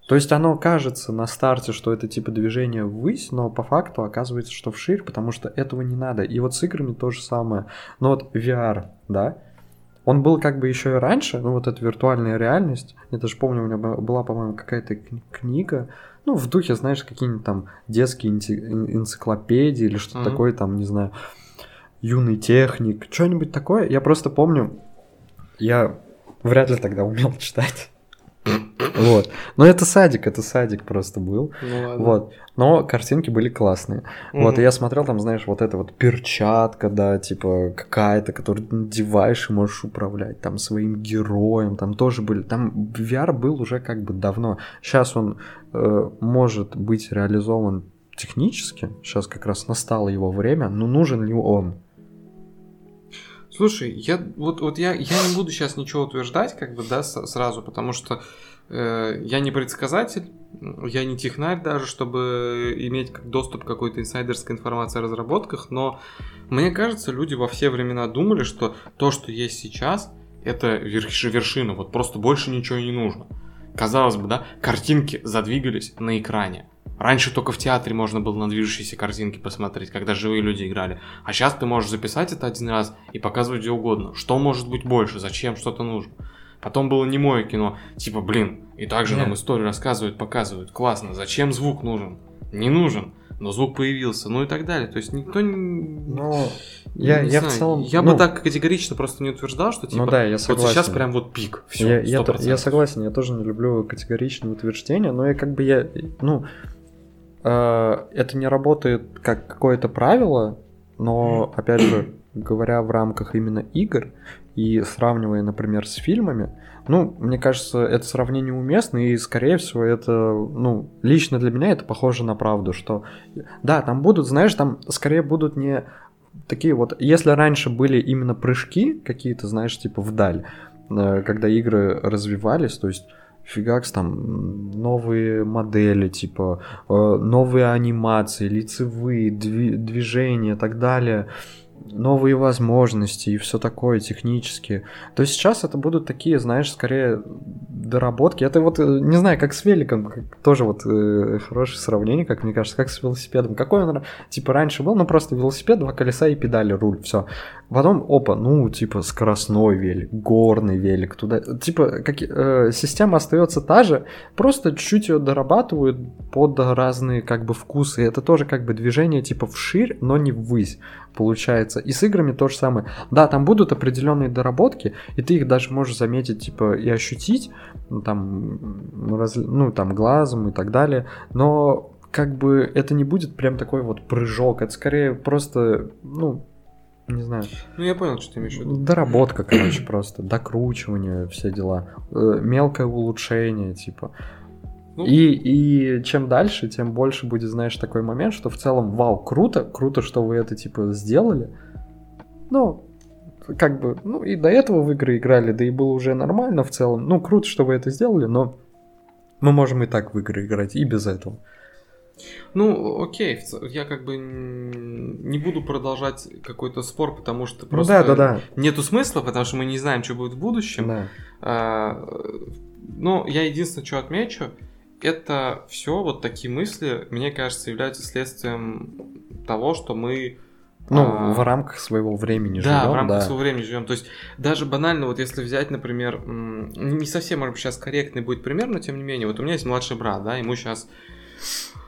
То есть оно кажется на старте, что это типа движение ввысь, но по факту оказывается, что вширь, потому что этого не надо. И вот с играми то же самое. Но вот VR, да? Он был как бы еще и раньше, ну вот эта виртуальная реальность. Я даже помню, у меня была, по-моему, какая-то книга, ну в духе, знаешь, какие-нибудь там детские энциклопедии или что-то такое, там, не знаю, юный техник, что-нибудь такое. Я просто помню, я вряд ли тогда умел читать. Вот. Но это садик просто был. Ну, вот. Но картинки были классные. Вот, и я смотрел, там, знаешь, вот эта вот перчатка, да, типа какая-то, которую надеваешь и можешь управлять там своим героем. Там тоже были. Там VR был уже как бы давно. Сейчас он может быть реализован технически. Сейчас как раз настало его время, но нужен ли он? Слушай, я не буду сейчас ничего утверждать, как бы, да, сразу, потому что я не предсказатель, я не технарь даже, чтобы иметь доступ к какой-то инсайдерской информации о разработках, но мне кажется, люди во все времена думали, что то, что есть сейчас, это вершина, вот просто больше ничего не нужно. Казалось бы, да, картинки задвигались на экране. Раньше только в театре можно было на движущиеся картинки посмотреть, когда живые люди играли. А сейчас ты можешь записать это один раз и показывать где угодно. Что может быть больше? Зачем что-то нужно? Потом было немое кино. Типа, блин, и так же нам историю рассказывают, показывают. Классно. Зачем звук нужен? Не нужен. Но звук появился. Ну и так далее. То есть никто не... Но я в целом... Я бы так категорично просто не утверждал, что типа... Ну да, я согласен. Вот сейчас прям вот пик. Всё, 100%. Я согласен. Я тоже не люблю категоричные утверждения. Но я как бы... это не работает как какое-то правило, но, опять же, говоря в рамках именно игр и сравнивая, например, с фильмами, ну, мне кажется, это сравнение уместно, и, скорее всего, это, ну, лично для меня это похоже на правду, что, да, там будут, знаешь, там скорее будут не такие вот, если раньше были именно прыжки какие-то, знаешь, типа вдаль, когда игры развивались, то есть... Фигакс, там новые модели, типа новые анимации, лицевые движения и так далее, новые возможности и все такое технические. То есть сейчас это будут такие, знаешь, скорее доработки. Это вот, не знаю, как с великом, тоже вот хорошее сравнение, как мне кажется, как с велосипедом. Какой он, типа, раньше был, ну просто велосипед, два колеса и педали, руль, все. Потом, опа, ну, типа, скоростной велик, горный велик, туда, типа, система остается та же, просто чуть-чуть ее дорабатывают под разные, как бы, вкусы. Это тоже, как бы, движение, типа, вширь, но не ввысь, получается. И с играми то же самое. Да, там будут определенные доработки, и ты их даже можешь заметить, типа, и ощутить, там, ну, там, глазом и так далее, но, как бы, это не будет прям такой вот прыжок, это скорее просто, ну, не знаю. Ну, я понял, что ты имеешь в виду. Доработка, короче, просто, докручивание, все дела, мелкое улучшение, типа. Ну. И чем дальше, тем больше будет, знаешь, такой момент, что в целом, вау, круто, что вы это, типа, сделали, но... Как бы, ну и до этого в игры играли, да и было уже нормально в целом. Ну, круто, что вы это сделали, но мы можем и так в игры играть, и без этого. Ну, окей, я как бы не буду продолжать какой-то спор, потому что просто нету смысла, потому что мы не знаем, что будет в будущем. Да. Но я единственное, что отмечу, это все вот такие мысли, мне кажется, являются следствием того, что мы... Ну, в рамках своего времени живем. Да, в рамках своего времени живем. То есть, даже банально, вот если взять, например, не совсем, может быть, сейчас корректный будет пример, но тем не менее, вот у меня есть младший брат, да, ему сейчас...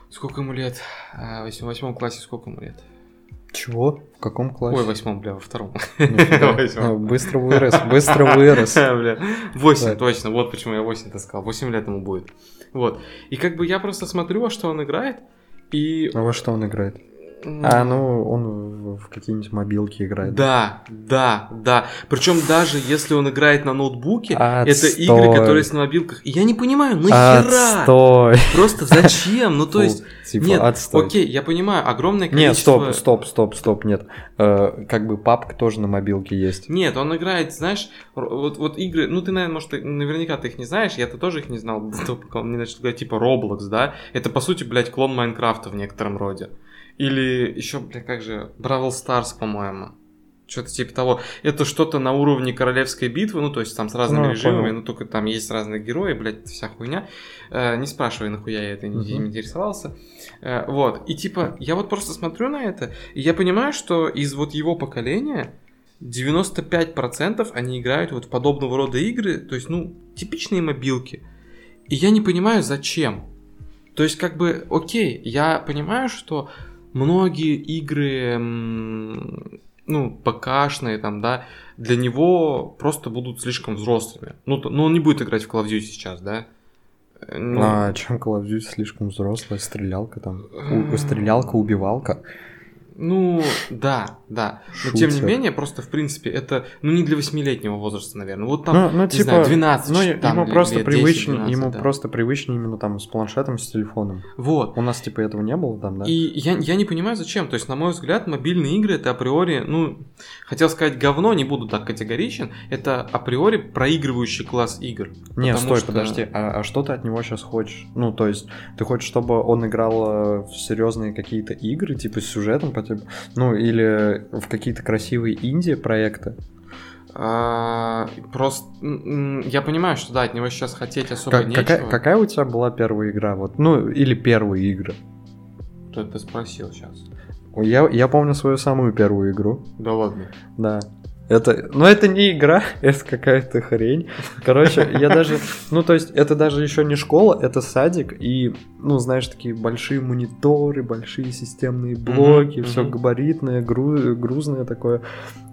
Сколько ему лет? В восьмом классе сколько ему лет? Чего? В каком классе? Ой, в восьмом, бля, во втором. Быстро вырос. 8, точно, вот почему я 8-то сказал. 8 лет ему будет. Вот. И как бы я просто смотрю, во что он играет, и... А во что он играет? А, ну, он в какие-нибудь мобилки играет. Да. Причем даже если он играет на ноутбуке, это игры, которые есть на мобилках. И я не понимаю, нахера? Отстой. Просто зачем? Ну, то есть... Нет, окей, я понимаю, огромное количество... Нет, стоп, нет. Как бы PUBG тоже на мобилке есть. Нет, он играет, знаешь, вот игры... Ну, ты, наверное, может, наверняка ты их не знаешь, я-то тоже их не знал, пока он не начал играть, типа Роблокс, да? Это, по сути, блядь, клон Майнкрафта в некотором роде. Или еще, бля, как же, Бравл Старс, по-моему. Что-то типа того. Это что-то на уровне королевской битвы, ну, то есть там с разными режимами, ну, только там есть разные герои, блядь, вся хуйня. Не спрашивай, нахуя я это не интересовался. Вот, и типа, я вот просто смотрю на это, и я понимаю, что из вот его поколения 95% они играют вот в подобного рода игры, то есть, ну, типичные мобилки. И я не понимаю, зачем. То есть, как бы, окей, я понимаю, что... Многие игры, ну, ПКшные там, да, для него просто будут слишком взрослыми. Ну он не будет играть в Call of Duty сейчас, да? Ну... А чем Call of Duty слишком взрослая? Стрелялка там, стрелялка, убивалка. Ну, да. Но шутер. Тем не менее, просто, в принципе, это, ну, не для 8-летнего возраста, наверное. Вот там, ну, не типа, знаю, 12, ну, там, ему просто 10, привычнее, 12, ему просто привычнее именно там с планшетом, с телефоном. Вот. У нас, типа, этого не было там, да? И я не понимаю, зачем. То есть, на мой взгляд, мобильные игры, это априори, ну, хотел сказать говно, не буду так категоричен, это априори проигрывающий класс игр. Не, стой, что... подожди, а что ты от него сейчас хочешь? Ну, то есть, ты хочешь, чтобы он играл в серьезные какие-то игры, типа, с сюжетом, ну, или в какие-то красивые инди-проекты? Просто я понимаю, что да, от него сейчас хотеть особо нечего. Какая у тебя была первая игра? Вот, ну, или первые игры? Кто это спросил сейчас? Я помню свою самую первую игру. Да ладно? Да. Это, ну, это не игра, это какая-то хрень. Короче, я даже... Ну, то есть, это даже еще не школа, это садик. И, ну, знаешь, такие большие мониторы, большие системные блоки, все габаритное, грузное такое.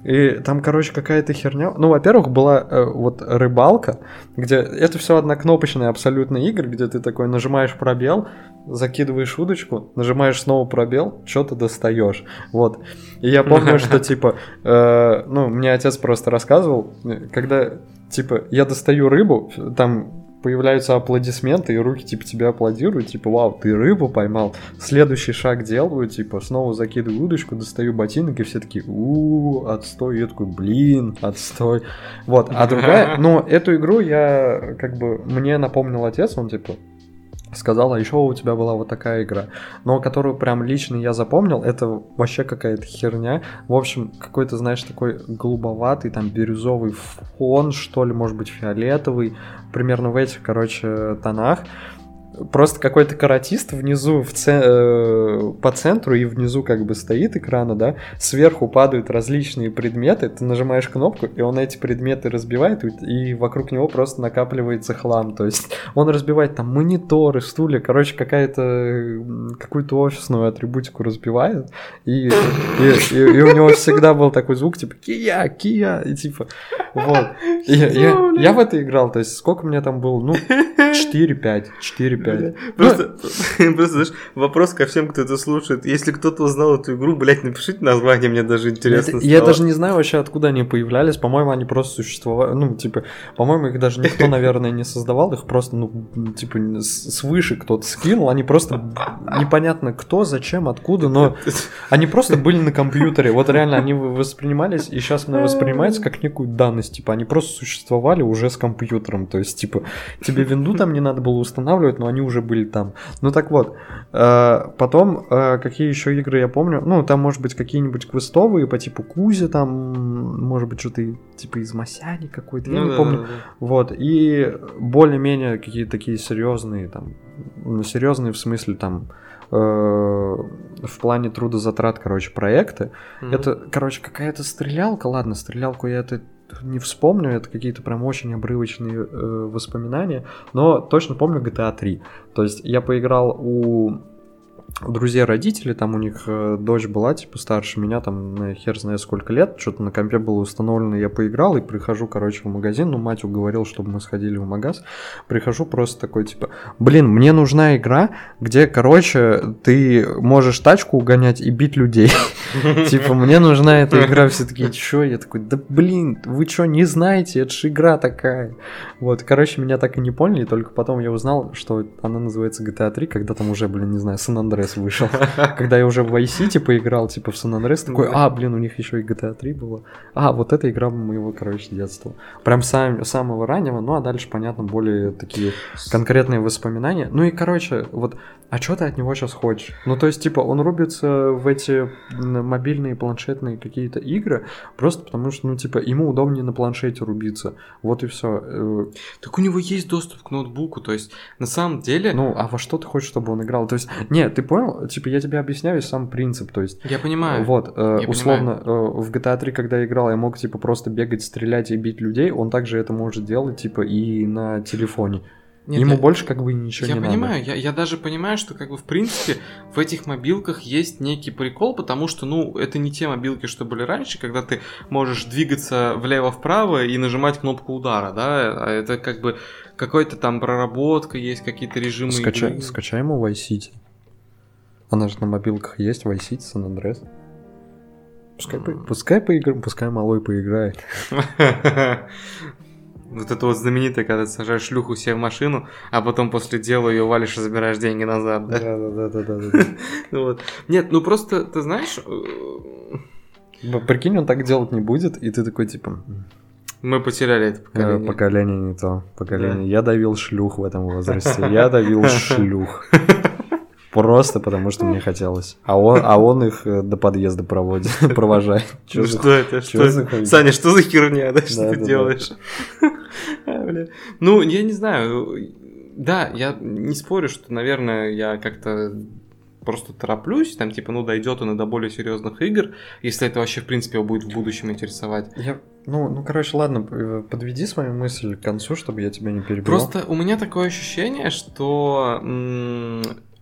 И там, короче, какая-то херня. Ну, во-первых, была вот рыбалка, где это все однокнопочные абсолютно игры, где ты такой нажимаешь пробел, закидываешь удочку, нажимаешь снова пробел, что-то достаешь. Вот. И я помню, что типа, ну, мне отец просто рассказывал, когда типа я достаю рыбу, там появляются аплодисменты, и руки типа тебя аплодируют, типа, вау, ты рыбу поймал. Следующий шаг делаю, типа, снова закидываю удочку, достаю ботинок, и все такие, отстой. Я такой, блин, отстой. Вот, а другая, но эту игру я, как бы, мне напомнил отец, он, типа, сказал, а еще у тебя была вот такая игра, но которую прям лично я запомнил, это вообще какая-то херня. В общем, какой-то, знаешь, такой голубоватый, там, бирюзовый фон, что ли, может быть, фиолетовый, примерно в этих, короче, тонах. Просто какой-то каратист внизу по центру, и внизу как бы стоит экрана, да, сверху падают различные предметы, ты нажимаешь кнопку, и он эти предметы разбивает, и вокруг него просто накапливается хлам, то есть он разбивает там мониторы, стулья, короче, какую-то офисную атрибутику разбивает, и у него всегда был такой звук, типа, кия, и типа, вот. Я в это играл, то есть сколько мне там было, ну, 4-5. Просто, знаешь, вопрос ко всем, кто это слушает. Если кто-то узнал эту игру, блядь, напишите название, мне даже интересно стало. Я даже не знаю вообще, откуда они появлялись. По-моему, они просто существовали. Ну, типа, по-моему, их даже никто, наверное, не создавал. Их просто, ну, типа, свыше кто-то скинул. Они просто непонятно кто, зачем, откуда, но они просто были на компьютере. Вот реально, они воспринимались, и сейчас она воспринимается как некую данность. странность, типа, они просто существовали уже с компьютером, то есть, типа, тебе винду там не надо было устанавливать, но они уже были там. Ну, так вот, потом, какие еще игры я помню, ну, там, может быть, какие-нибудь квестовые, по типу Кузи, там, может быть, что-то, типа, из Масяни какой-то, я не помню, вот, и более-менее какие-то такие серьезные, там, серьезные в смысле, там, в плане трудозатрат, короче, проекты. Mm-hmm. Это, короче, какая-то стрелялка. Ладно, стрелялку я это не вспомню. Это какие-то прям очень обрывочные воспоминания. Но точно помню GTA 3. То есть я поиграл у друзей родителей. Там у них дочь была, типа, старше меня. Там на хер знает сколько лет. Что-то на компе было установлено. Я поиграл и прихожу, короче, в магазин. Ну, мать уговорила, чтобы мы сходили в магаз. Прихожу просто такой, типа, блин, мне нужна игра, где, короче, ты можешь тачку угонять и бить людей. Типа, мне нужна эта игра. Все такие, чё? Я такой, да блин, вы чё, не знаете? Это же игра такая. Вот, короче, меня так и не поняли. Только потом я узнал, что она называется GTA 3. Когда там уже, блин, не знаю, San Andreas вышел. Когда я уже в Vice City поиграл, типа в San Andreas, такой, блин, у них еще и GTA 3 было. Вот эта игра моего, короче, детства. Прям самого раннего, ну а дальше, понятно, более такие конкретные воспоминания. Ну и, короче, вот, а что ты от него сейчас хочешь? Ну, то есть, типа, он рубится в эти мобильные, планшетные какие-то игры, просто потому что, ну, типа, ему удобнее на планшете рубиться. Вот и все. Так у него есть доступ к ноутбуку, то есть, на самом деле... Ну, а во что ты хочешь, чтобы он играл? То есть, нет, ты понял? Типа, я тебе объясняю сам принцип, то есть... Я понимаю. Вот, условно, в GTA 3, когда я играл, я мог, типа, просто бегать, стрелять и бить людей, он также это может делать, типа, и на телефоне. Нет, ему больше как бы ничего не надо. Я даже понимаю, что как бы в принципе в этих мобилках есть некий прикол, потому что, ну, это не те мобилки, что были раньше, когда ты можешь двигаться влево-вправо и нажимать кнопку удара, да, а это как бы какой-то там проработка, есть какие-то режимы. Скачай ему Vice City. Она же на мобилках есть, Vice City, San Andreas. Пускай малой поиграет. Вот это вот знаменитое, когда ты сажаешь шлюху себе в машину, а потом после дела ее валишь и забираешь деньги назад, да? Да. Нет, ну просто, ты знаешь... Прикинь, он так делать не будет, и ты такой, типа... Мы потеряли это поколение. Поколение не то. Поколение. Я давил шлюх в этом возрасте. Я давил шлюх. Просто потому, что мне хотелось. А он их до подъезда провожает. Что это? Саня, что за херня? Что ты делаешь? Ну, я не знаю. Да, я не спорю, что, наверное, я как-то просто тороплюсь. Там, типа, ну, дойдет он и до более серьезных игр, если это вообще, в принципе, его будет в будущем интересовать. Ну, короче, ладно, подведи свою мысль к концу, чтобы я тебя не перебил. Просто у меня такое ощущение, что...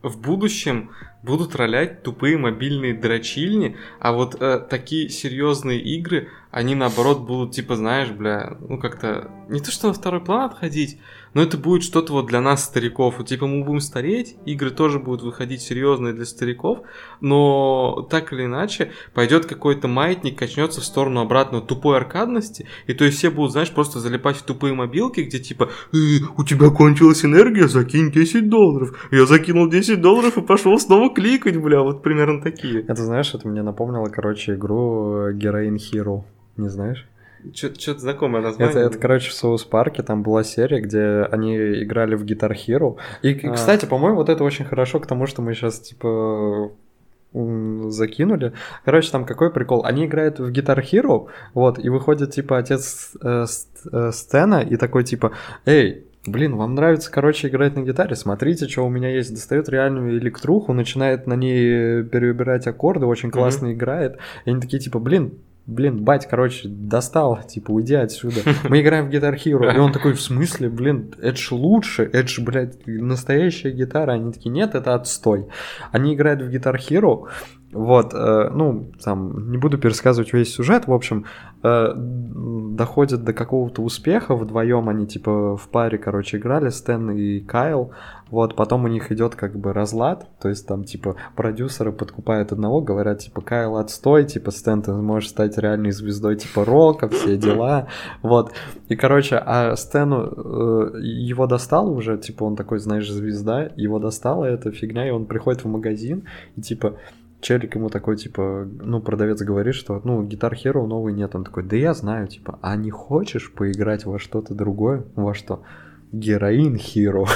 в будущем будут ролять тупые мобильные дрочильни, а вот такие серьезные игры, они наоборот будут, типа, знаешь, бля, ну как-то не то что на второй план отходить, но это будет что-то вот для нас, стариков. Вот, типа, мы будем стареть, игры тоже будут выходить серьезные для стариков, но так или иначе пойдет какой-то маятник, качнется в сторону обратно тупой аркадности, и то есть все будут, знаешь, просто залипать в тупые мобилки, где типа у тебя кончилась энергия, закинь $10. Я закинул $10 и пошел снова кликать, бля, вот примерно такие. Это, знаешь, это мне напомнило, короче, игру Guitar Hero, не знаешь? Что-то знакомое название. Это, короче, в Соус-парке там была серия, где они играли в Guitar Hero. И кстати, по-моему, вот это очень хорошо к тому, что мы сейчас, типа, закинули. Короче, там какой прикол. Они играют в Guitar Hero, вот, и выходит, типа, отец Стэна и такой, типа, эй, блин, вам нравится, короче, играть на гитаре? Смотрите, что у меня есть. Достает реальную электруху, начинает на ней перебирать аккорды, очень классно играет. И они такие, типа, блин, бать, короче, достал, типа, уйди отсюда. Мы играем в Guitar Hero. И он такой, в смысле, блин, это ж лучше, это ж, блядь, настоящая гитара. Они такие, нет, это отстой. Они играют в Guitar Hero, вот, ну, там, не буду пересказывать весь сюжет, в общем, доходят до какого-то успеха, вдвоем они, типа, в паре, короче, играли, Стэн и Кайл, вот, потом у них идет как бы разлад, то есть там, типа, продюсеры подкупают одного, говорят, типа, Кайл, отстой, типа, Стэн, ты можешь стать реальной звездой, типа, рока, все дела, вот, и, короче, а Стэну его достало уже, типа, он такой, знаешь, звезда, его достала эта фигня, и он приходит в магазин, и, типа... Челик ему такой, типа, ну, продавец говорит, что, ну, Guitar Hero новый нет. Он такой, да я знаю, типа, а не хочешь поиграть во что-то другое? Во что? Героин Hero.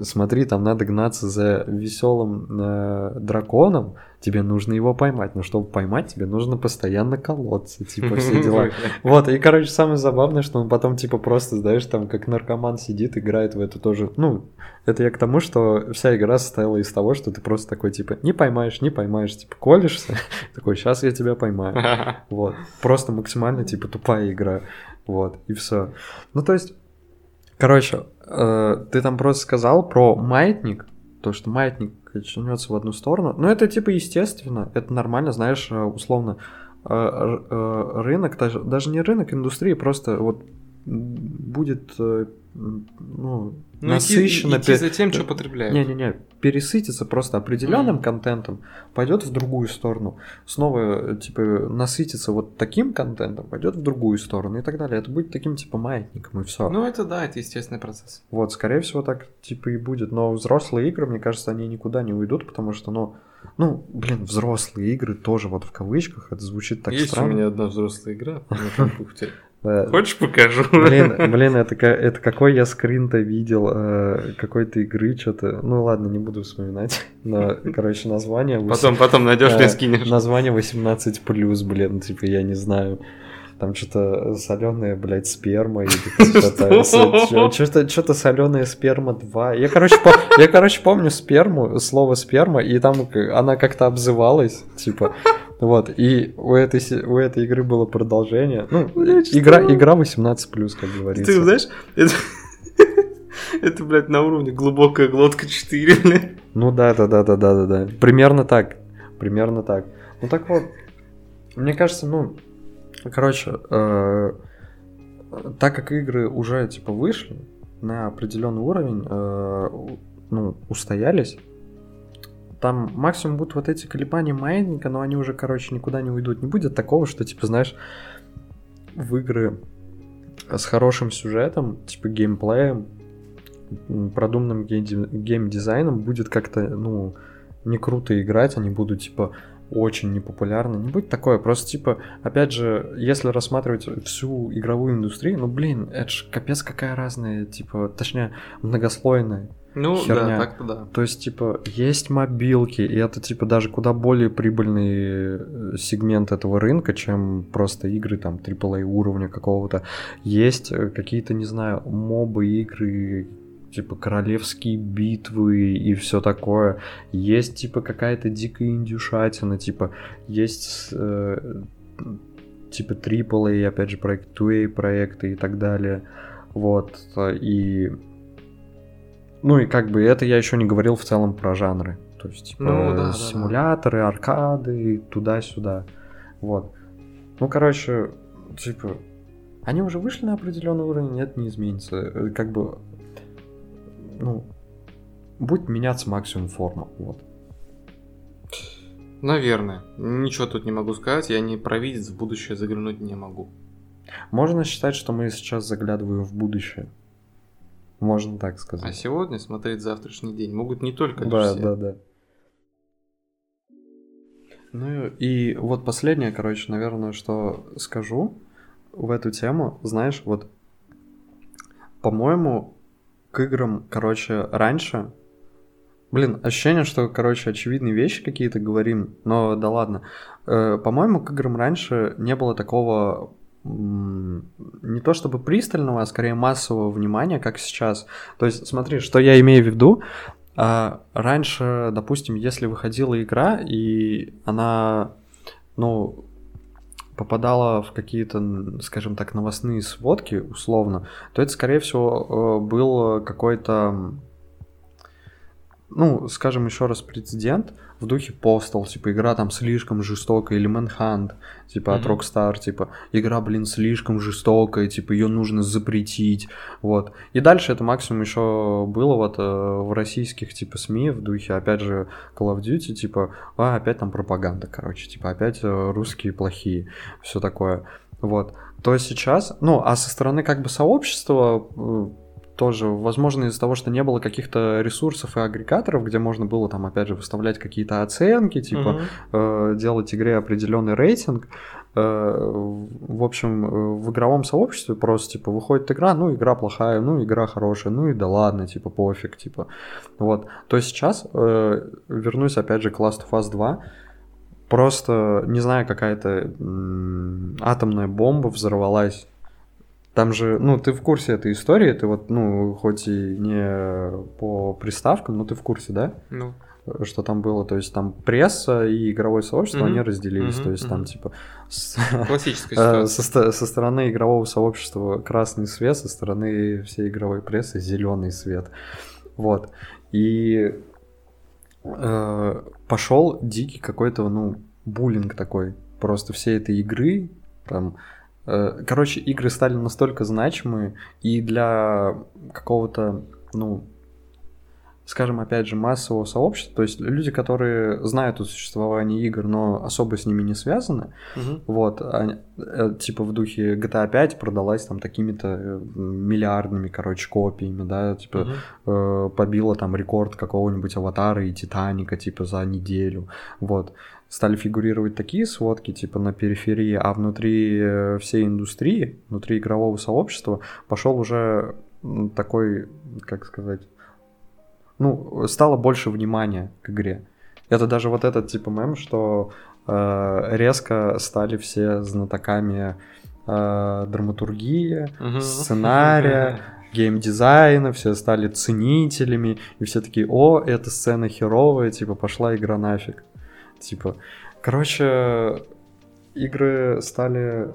Смотри, там надо гнаться за веселым драконом, тебе нужно его поймать. Но чтобы поймать, тебе нужно постоянно колоться, типа, все дела. Вот, и, короче, самое забавное, что он потом, типа, просто, знаешь, там, как наркоман сидит, играет в эту тоже. Ну, это я к тому, что вся игра состояла из того, что ты просто такой, типа, не поймаешь, типа, колешься, такой, сейчас я тебя поймаю. Вот, просто максимально, типа, тупая игра. Вот, и все. Ну, то есть, короче, ты там просто сказал про маятник, то, что маятник качнется в одну сторону. Ну, это типа естественно, это нормально, знаешь, условно, рынок, даже не рынок, индустрии, просто вот будет, ну, насыщенно... Идти за тем, что потребляют. Не-не-не, пересытится просто определенным контентом, пойдет в другую сторону. Снова, типа, насытится вот таким контентом, пойдет в другую сторону и так далее. Это будет таким, типа, маятником, и все. Ну, это да, это естественный процесс. Вот, скорее всего, так, типа, и будет. Но взрослые игры, мне кажется, они никуда не уйдут, потому что, ну, блин, взрослые игры тоже вот в кавычках, это звучит так странно. Есть у меня одна взрослая игра на компьютере. Да. Хочешь, покажу? Блин, это какой я скрин-то видел, какой-то игры, что-то... Ну ладно, не буду вспоминать, но, короче, название... Потом найдешь, мне скинешь. Название 18+, блин, типа, я не знаю. Там что-то соленая, блядь, сперма. Что-то соленая сперма 2. Я, короче, помню сперму, слово сперма, и там она как-то обзывалась, типа... Вот, и у этой игры было продолжение. Ну, игра 18+, как говорится. Ты знаешь, это, блядь, на уровне глубокая глотка 4, блядь. Ну да. Примерно так. Ну так вот, мне кажется, ну, короче, так как игры уже, типа, вышли на определенный уровень, ну, устоялись, там максимум будут вот эти колебания маятника, но они уже, короче, никуда не уйдут. Не будет такого, что, типа, знаешь, в игры с хорошим сюжетом, типа, геймплеем, продуманным геймдизайном будет как-то, ну, не круто играть, они будут, типа, очень непопулярны. Не будет такое, просто, типа, опять же, если рассматривать всю игровую индустрию, ну, блин, это ж капец какая разная, типа, точнее, многослойная. Ну, херня. Да, так-то да. То есть, типа, есть мобилки, и это, типа, даже куда более прибыльный сегмент этого рынка, чем просто игры, там, AAA уровня какого-то. Есть какие-то, не знаю, мобы игры, типа, королевские битвы и все такое. Есть, типа, какая-то дикая индюшатина, типа, есть, типа, AAA, опять же, проект 2A, проекты и так далее. Вот, и... Ну и как бы это я еще не говорил в целом про жанры. То есть, типа, ну, да, симуляторы, да. Аркады, туда-сюда. Вот. Ну, короче, типа, они уже вышли на определенный уровень, это не изменится. Как бы, ну, будет меняться максимум форма, вот. Наверное. Ничего тут не могу сказать, я не провидец, в будущее заглянуть не могу. Можно считать, что мы сейчас заглядываем в будущее. Можно так сказать. А сегодня смотреть завтрашний день могут не только все. Да. Ну и вот последнее, короче, наверное, что скажу в эту тему. Знаешь, вот, по-моему, к играм, короче, раньше... Блин, ощущение, что, короче, очевидные вещи какие-то говорим, но да ладно. По-моему, к играм раньше не было такого... не то чтобы пристального, а скорее массового внимания, как сейчас. То есть, смотри, что я имею в виду. Раньше, допустим, если выходила игра, и она, ну, попадала в какие-то, скажем так, новостные сводки, условно, то это, скорее всего, был какой-то, ну, скажем еще раз, прецедент в духе Postal, типа, игра там слишком жестокая, или Manhunt, типа, от Rockstar, типа, игра, блин, слишком жестокая, типа, ее нужно запретить, вот. И дальше это максимум еще было вот в российских, типа, СМИ в духе, опять же, Call of Duty, типа, опять там пропаганда, короче, типа, опять русские плохие, все такое, вот. То сейчас, ну, а со стороны, как бы, сообщества... тоже, возможно, из-за того, что не было каких-то ресурсов и агрегаторов, где можно было там, опять же, выставлять какие-то оценки, типа делать игре определенный рейтинг. В общем, в игровом сообществе просто, типа, выходит игра, ну, игра плохая, ну, игра хорошая, ну, и да ладно, типа, пофиг, типа, вот. То сейчас, вернусь, опять же, к Last of Us 2, просто, не знаю, какая-то атомная бомба взорвалась. Там же, ну, ты в курсе этой истории, ты вот, ну, хоть и не по приставкам, но ты в курсе, да? Ну. Что там было, то есть там пресса и игровое сообщество, они разделились, то есть там типа классическая ситуация. Со стороны игрового сообщества красный свет, со стороны всей игровой прессы зеленый свет, вот, и пошел дикий какой-то, ну, буллинг такой, просто всей этой игры, там, короче, игры стали настолько значимые и для какого-то, ну, скажем, опять же, массового сообщества, то есть люди, которые знают о существовании игр, но особо с ними не связаны, вот, они, типа в духе GTA 5 продалась там такими-то миллиардными, короче, копиями, да, типа побила там рекорд какого-нибудь Аватара и Титаника, типа, за неделю, вот. Стали фигурировать такие сводки, типа, на периферии, а внутри всей индустрии, внутри игрового сообщества пошел уже такой, как сказать... Ну, стало больше внимания к игре. Это даже вот этот типа мем, что резко стали все знатоками драматургии, сценария, геймдизайна, все стали ценителями, и все такие: о, эта сцена херовая, типа, пошла игра нафиг. Типа, короче, игры стали...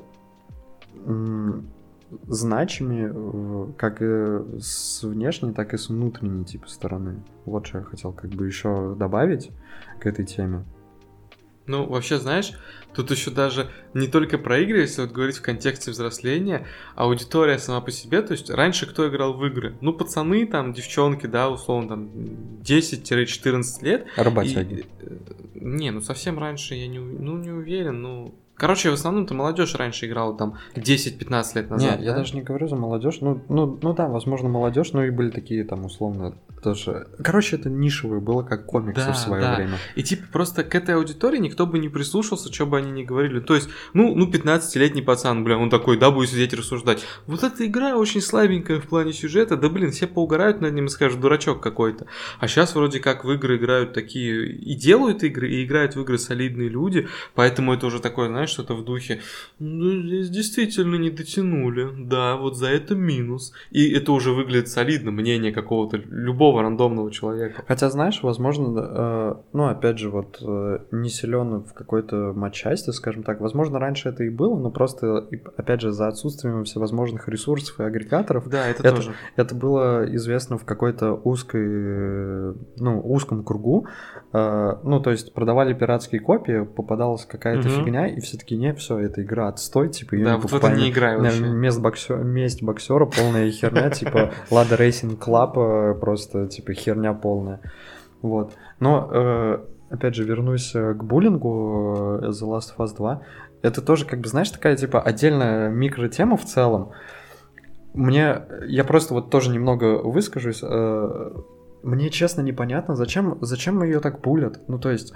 значимыми как с внешней, так и с внутренней типа стороны. Вот что я хотел как бы еще добавить к этой теме. Ну, вообще, знаешь, тут еще даже не только про игры, если вот говорить в контексте взросления, аудитория сама по себе, то есть раньше кто играл в игры? Ну, пацаны, там, девчонки, да, условно, там, 10-14 лет. Работяги. Не, ну, совсем раньше я не уверен, но... Короче, в основном-то молодежь раньше играла там 10-15 лет назад. Не, я даже не говорю за молодежь. Ну да, возможно, молодежь, но и были такие там условно тоже. Короче, это нишевые было, как комиксы, да, в свое время. И типа просто к этой аудитории никто бы не прислушался, что бы они ни говорили. То есть, ну 15-летний пацан, бля, он такой, да, будет сидеть и рассуждать. Вот эта игра очень слабенькая в плане сюжета, да блин, все поугарают над ним и скажут, дурачок какой-то. А сейчас вроде как в игры играют такие, и делают игры, и играют в игры солидные люди, поэтому это уже такое, знаешь, что-то в духе, ну, здесь действительно не дотянули, да, вот за это минус. И это уже выглядит солидно, мнение какого-то любого рандомного человека. Хотя, знаешь, возможно, ну, опять же, вот не силен в какой-то матчасти, скажем так, возможно, раньше это и было, но просто, опять же, за отсутствием всевозможных ресурсов и агрегаторов. Да, это тоже. Это было известно в какой-то узкой, ну, узком кругу, ну, то есть продавали пиратские копии, попадалась какая-то фигня, и все-таки не, все, эта игра отстой, типа, ее, да, не покупаем. Да, вот не играю вообще. Месть боксера, полная херня, типа, Лада Рейсинг Клаб, просто, типа, херня полная. Вот. Но, опять же, вернусь к буллингу The Last of Us 2. Это тоже, как бы, знаешь, такая, типа, отдельная микротема в целом. Я просто вот тоже немного выскажусь. Мне, честно, непонятно, зачем ее так булят. Ну, то есть,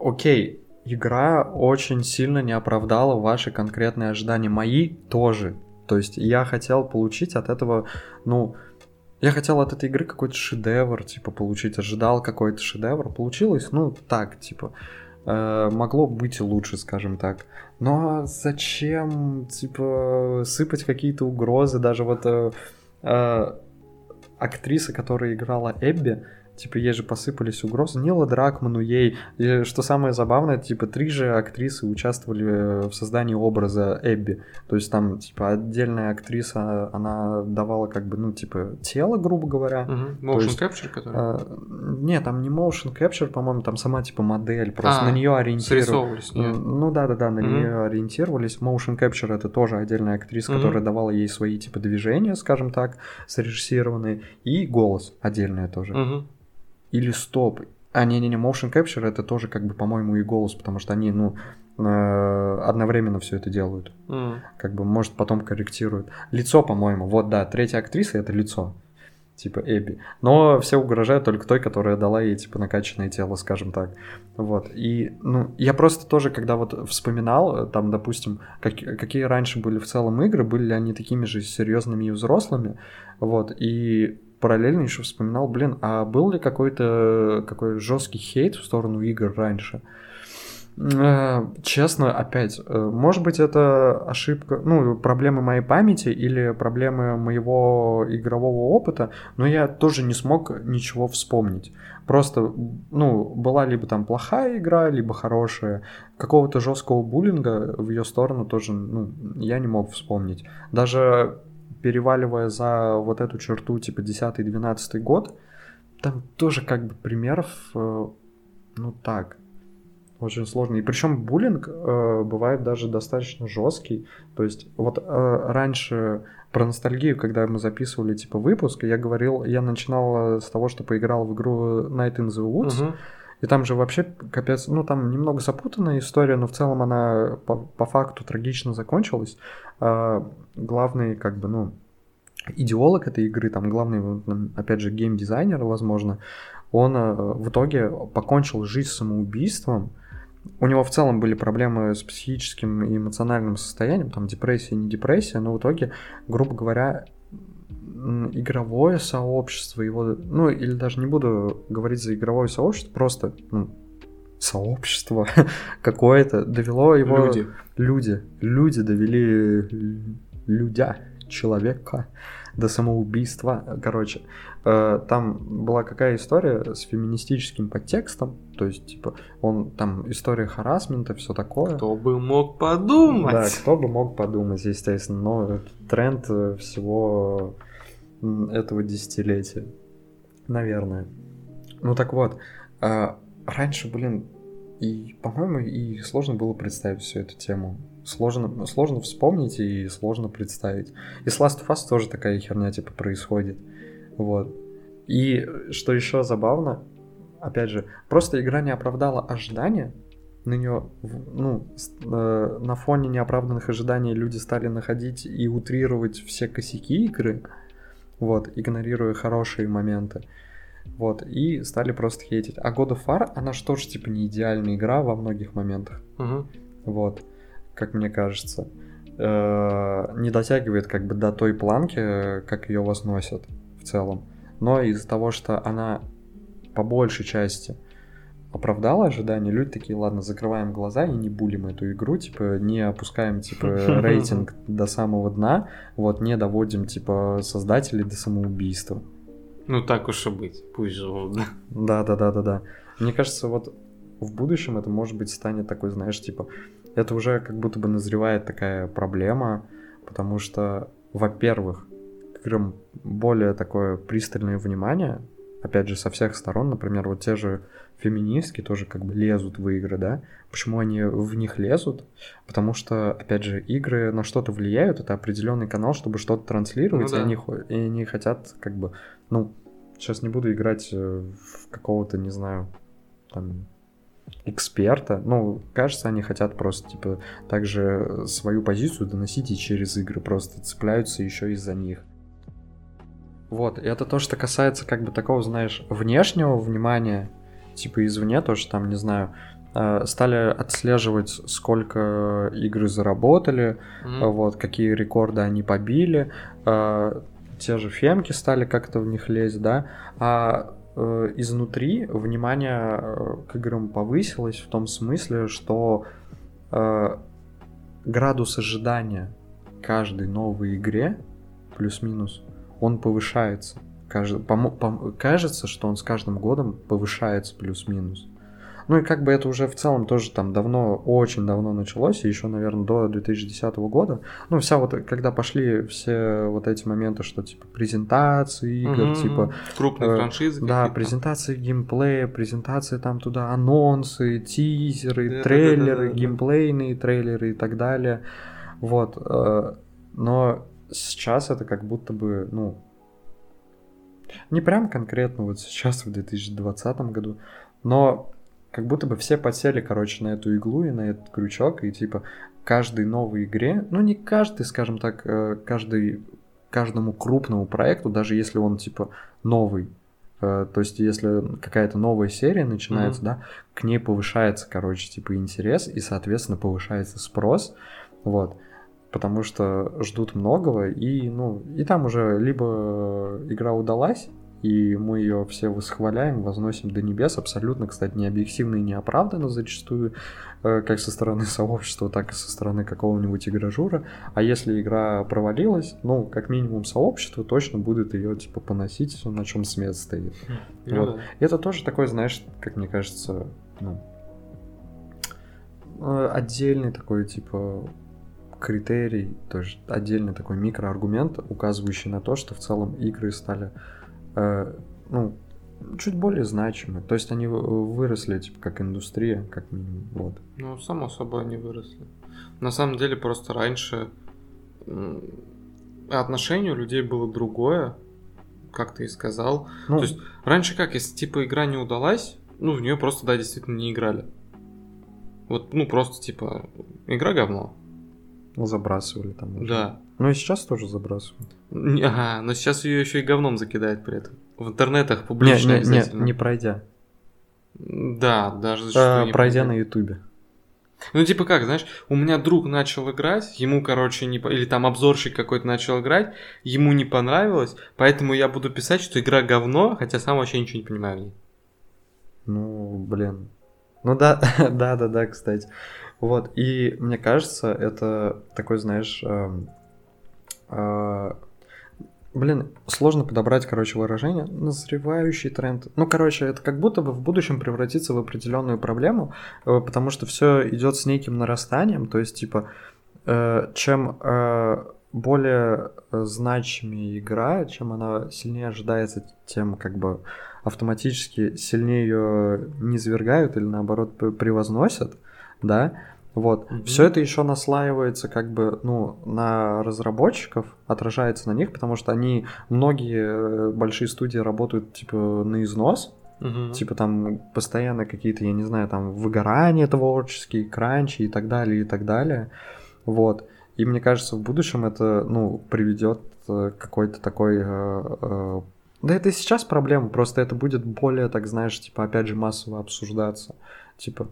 окей, игра очень сильно не оправдала ваши конкретные ожидания. Мои тоже. То есть я хотел получить от этого, ну... Я хотел от этой игры какой-то шедевр, типа, получить. Ожидал какой-то шедевр. Получилось, ну, так, типа... могло быть и лучше, скажем так. Но зачем, типа, сыпать какие-то угрозы? Даже вот актриса, которая играла Эбби... Типа, ей же посыпались угрозы. Нила Дракману, ей. И, что самое забавное, типа, 3 же актрисы участвовали в создании образа Эбби. То есть там, типа, отдельная актриса, она давала, как бы, ну, типа, тело, грубо говоря. Motion Capture, который? Не, там не Motion Capture, по-моему, там сама, типа, модель. Просто на нее ориентировались. Ну, да-да-да, на нее ориентировались. Motion Capture — это тоже отдельная актриса, которая давала ей свои, типа, движения, скажем так, срежиссированные. И голос отдельный тоже. Или стоп, А, не-не-не, Motion Capture это тоже, как бы, по-моему, и голос, потому что они, ну, одновременно все это делают. Mm. Как бы, может, потом корректируют. Лицо, по-моему, вот, да, третья актриса — это лицо, типа Эбби. Но все угрожают только той, которая дала ей, типа, накачанное тело, скажем так. Вот, и, ну, я просто тоже, когда вот вспоминал, там, допустим, какие раньше были в целом игры, были ли они такими же серьезными и взрослыми, вот, и... Параллельно еще вспоминал, блин, а был ли какой-то какой жесткий хейт в сторону игр раньше? Честно, опять, может быть, это ошибка, ну, проблемы моей памяти или проблемы моего игрового опыта, но я тоже не смог ничего вспомнить. Просто, ну, была либо там плохая игра, либо хорошая. Какого-то жесткого буллинга в ее сторону тоже, ну, я не мог вспомнить. Даже... переваливая за вот эту черту, типа, 10-12 год, там тоже, как бы, примеров, ну, так, очень сложно. И причем буллинг бывает даже достаточно жесткий. То есть, вот раньше про ностальгию, когда мы записывали, типа, выпуск, я говорил, я начинал с того, что поиграл в игру Night in the Woods, угу. И там же вообще капец, ну, там немного запутанная история, но в целом она по факту трагично закончилась. Главный, как бы, ну, идеолог этой игры, там главный, опять же, геймдизайнер, возможно, он в итоге покончил жизнь самоубийством. У него в целом были проблемы с психическим и эмоциональным состоянием, там депрессия, не депрессия, но в итоге, грубо говоря, игровое сообщество, его, ну, или даже не буду говорить за игровое сообщество, просто, ну, сообщество какое-то довело его... Люди довели человека до самоубийства. Короче, там была какая история с феминистическим подтекстом, то есть, типа, он там история харассмента, все такое. Кто бы мог подумать? Да, кто бы мог подумать, естественно, но тренд всего этого десятилетия, наверное. Ну так вот, раньше, блин, и, по-моему, и сложно было представить всю эту тему. Сложно вспомнить и сложно представить. И с Last of Us тоже такая херня, типа, происходит. Вот. И что еще забавно, опять же, просто игра не оправдала ожидания. На нее, ну, на фоне неоправданных ожиданий люди стали находить и утрировать все косяки игры, вот, игнорируя хорошие моменты. Вот, и стали просто хейтить. А God of War, она же тоже, типа, не идеальная игра во многих моментах. Угу. Вот, как мне кажется. Не дотягивает, как бы, до той планки, как ее возносят в целом. Но из-за того, что она по большей части оправдала ожидания, люди такие: ладно, закрываем глаза и не булим эту игру, типа, не опускаем, типа, рейтинг до самого дна, вот, не доводим, типа, создателей до самоубийства. Ну, так уж и быть, пусть живут, да. Да-да-да-да-да. Мне кажется, вот в будущем это, может быть, станет такой, знаешь, типа... Это уже как будто бы назревает такая проблема, потому что, во-первых, к играм более такое пристальное внимание, опять же, со всех сторон, например, вот те же феминистки тоже, как бы, лезут в игры, да? Почему они в них лезут? Потому что, опять же, игры на что-то влияют, это определенный канал, чтобы что-то транслировать, ну, да. и они хотят, как бы... Ну, сейчас не буду играть в какого-то, не знаю, там, эксперта. Ну, кажется, они хотят просто, типа, также свою позицию доносить и через игры, просто цепляются еще из-за них. Вот, и это то, что касается, как бы, такого, знаешь, внешнего внимания, типа, извне, то, что там, не знаю, стали отслеживать, сколько игры заработали, вот, какие рекорды они побили, те же фемки стали как-то в них лезть, да, а изнутри внимание к играм повысилось в том смысле, что градус ожидания каждой новой игре, плюс-минус, он повышается. Кажется, что он с каждым годом повышается плюс-минус. Ну и как бы это уже в целом тоже там давно, очень давно началось, еще, наверное, до 2010 года. Ну, вся вот, когда пошли все вот эти моменты, что, типа, презентации игр, типа... Крупные франшизы. Да, презентации геймплея, презентации там туда, анонсы, тизеры, трейлеры, геймплейные трейлеры и так далее. Вот. Но сейчас это как будто бы, ну... Не прям конкретно вот сейчас, в 2020 году, Но как будто бы все подсели, короче, на эту иглу и на этот крючок, и типа каждой новой игре, ну не каждый, скажем так, каждому крупному проекту, даже если он типа новый, то есть если какая-то новая серия начинается, да, к ней повышается, короче, типа интерес, и, соответственно, повышается спрос, вот, потому что ждут многого, и, ну, и там уже либо игра удалась, и мы ее все восхваляем, возносим до небес, абсолютно, кстати, необъективно и неоправданно зачастую, как со стороны сообщества, так и со стороны какого-нибудь игражура. А если игра провалилась, ну, как минимум сообщество точно будет ее, типа, поносить, на чем свет стоит. Вот. И это тоже такой, знаешь, как мне кажется, ну, отдельный такой, типа, критерий, то есть отдельный такой микроаргумент, указывающий на то, что в целом игры стали... ну, чуть более значимы. То есть они выросли, типа, как индустрия, как минимум, вот. Ну, само собой, они выросли. На самом деле, просто раньше отношение у людей было другое, как ты и сказал. Ну, то есть раньше как, если, типа, игра не удалась, ну, в нее просто, да, действительно не играли. Вот, ну, просто, типа, игра говно. Ну, забрасывали там уже. Да. Ну и сейчас тоже забрасывают. Ага, но сейчас ее еще и говном закидают при этом. В интернетах публично обязательно. Не пройдя. Да, даже зачастую не пройдя на ютубе. Ну типа как, знаешь, у меня друг начал играть, ему, короче, не... или там обзорщик какой-то начал играть, ему не понравилось, поэтому я буду писать, что игра говно, хотя сам вообще ничего не понимаю в ней. Ну, блин. Ну да, да, кстати. Вот, и мне кажется, это такой, знаешь... Блин, сложно подобрать, короче, выражение. Назревающий тренд. Ну, короче, это как будто бы в будущем превратится в определенную проблему, потому что все идет с неким нарастанием. То есть, типа, чем более значимая игра, чем она сильнее ожидается, тем как бы автоматически сильнее ее низвергают или наоборот превозносят, да. Вот, все это еще наслаивается, как бы, ну, на разработчиков, отражается на них, потому что они, многие большие студии работают, типа, на износ, типа, там, постоянно какие-то, я не знаю, там, выгорания творческие, кранчи и так далее, вот, и мне кажется, в будущем это, ну, приведет к какой-то такой... Да это и сейчас проблема, просто это будет более, так, знаешь, типа, опять же, массово обсуждаться, типа...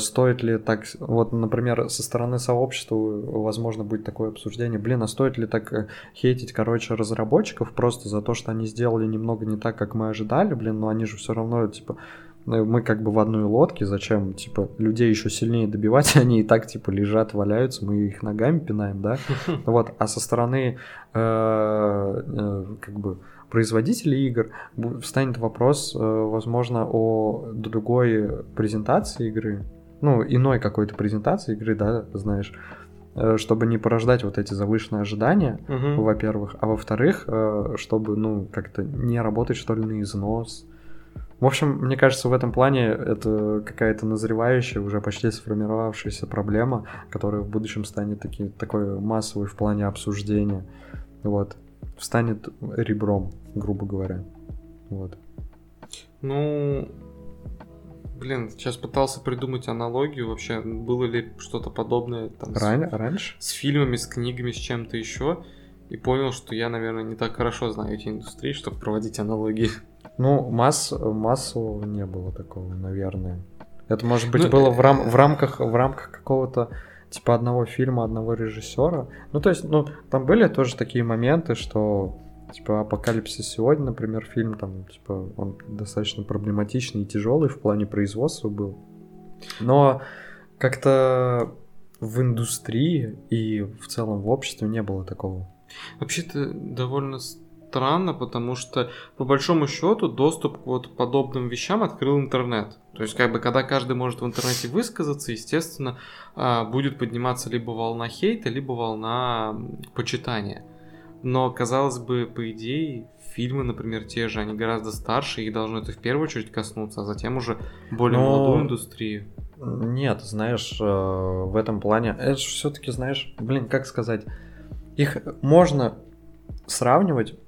Стоит ли так, вот, например, со стороны сообщества, возможно, будет такое обсуждение, блин, а стоит ли так хейтить, короче, разработчиков просто за то, что они сделали немного не так, как мы ожидали, блин, но они же все равно, типа, мы как бы в одной лодке, зачем, типа, людей еще сильнее добивать, они и так, типа, лежат, валяются, мы их ногами пинаем, да, вот, а со стороны, как бы, производителей игр, встанет вопрос, возможно, о другой презентации игры, ну, иной какой-то презентации игры, да, знаешь, чтобы не порождать вот эти завышенные ожидания, во-первых, а во-вторых, чтобы, ну, как-то не работать, что ли, на износ. В общем, мне кажется, в этом плане это какая-то назревающая, уже почти сформировавшаяся проблема, которая в будущем станет такой массовой в плане обсуждения, вот. Встанет ребром, грубо говоря. Вот. Ну, блин, сейчас пытался придумать аналогию вообще. Было ли что-то подобное там раньше? С фильмами, с книгами, с чем-то еще. И понял, что я, наверное, не так хорошо знаю эти индустрии, чтобы проводить аналогии. Ну, массового не было такого, наверное. Это, может быть, было в рамках какого-то... типа одного фильма, одного режиссера. Ну, то есть, ну, там были тоже такие моменты, что, типа, «Апокалипсис сегодня», например, фильм, там, типа, он достаточно проблематичный и тяжелый в плане производства был. Но как-то в индустрии и в целом в обществе не было такого. Вообще-то довольно странно, потому что, по большому счету, доступ к вот подобным вещам открыл интернет. То есть, как бы, когда каждый может в интернете высказаться, естественно, будет подниматься либо волна хейта, либо волна почитания. Но, казалось бы, по идее, фильмы, например, те же, они гораздо старше, их должно это в первую очередь коснуться, а затем уже более молодую индустрию. Нет, знаешь, в этом плане... Это же всё-таки, знаешь, блин, как сказать? Их можно сравнивать...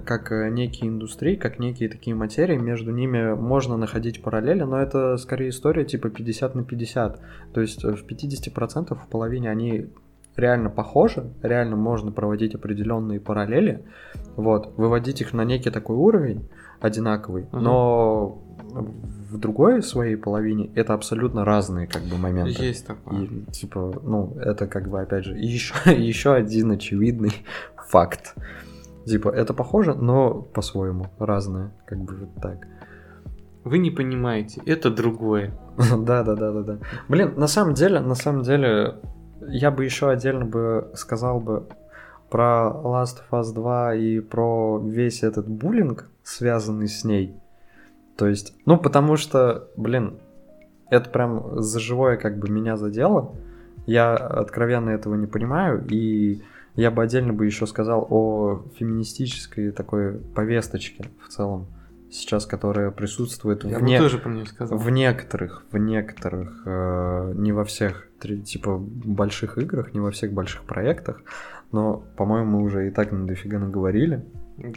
как некие индустрии, как некие такие материи, между ними можно находить параллели, но это скорее история типа 50 на 50, то есть в 50%, в половине они реально похожи, реально можно проводить определенные параллели, вот, выводить их на некий такой уровень одинаковый, но в другой своей половине это абсолютно разные как бы моменты. Есть такое. И, типа, ну, это как бы опять же еще один очевидный факт. Типа, это похоже, но по-своему разное, как бы вот так. Вы не понимаете, это другое. Да. Блин, на самом деле, я бы еще отдельно бы сказал бы про Last of Us 2 и про весь этот буллинг, связанный с ней. То есть, ну, потому что, блин, это прям за живое как бы меня задело. Я откровенно этого не понимаю, и я бы отдельно бы еще сказал о феминистической такой повесточке в целом сейчас, которая присутствует в некоторых, не во всех типа больших играх, не во всех больших проектах, но, по-моему, мы уже и так дофига наговорили.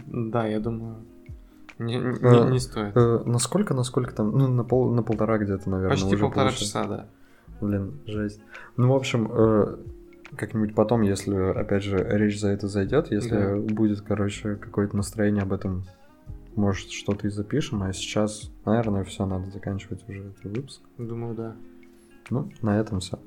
Да, я думаю, не стоит. Насколько там, ну, на полтора где-то, наверное. Почти уже полтора часа, да. Блин, жесть. Ну, в общем, как-нибудь потом, если, опять же, речь за это зайдет, если будет, короче, какое-то настроение об этом, может, что-то и запишем, а сейчас, наверное, все, надо заканчивать уже этот выпуск. Думаю, да. Ну, на этом все.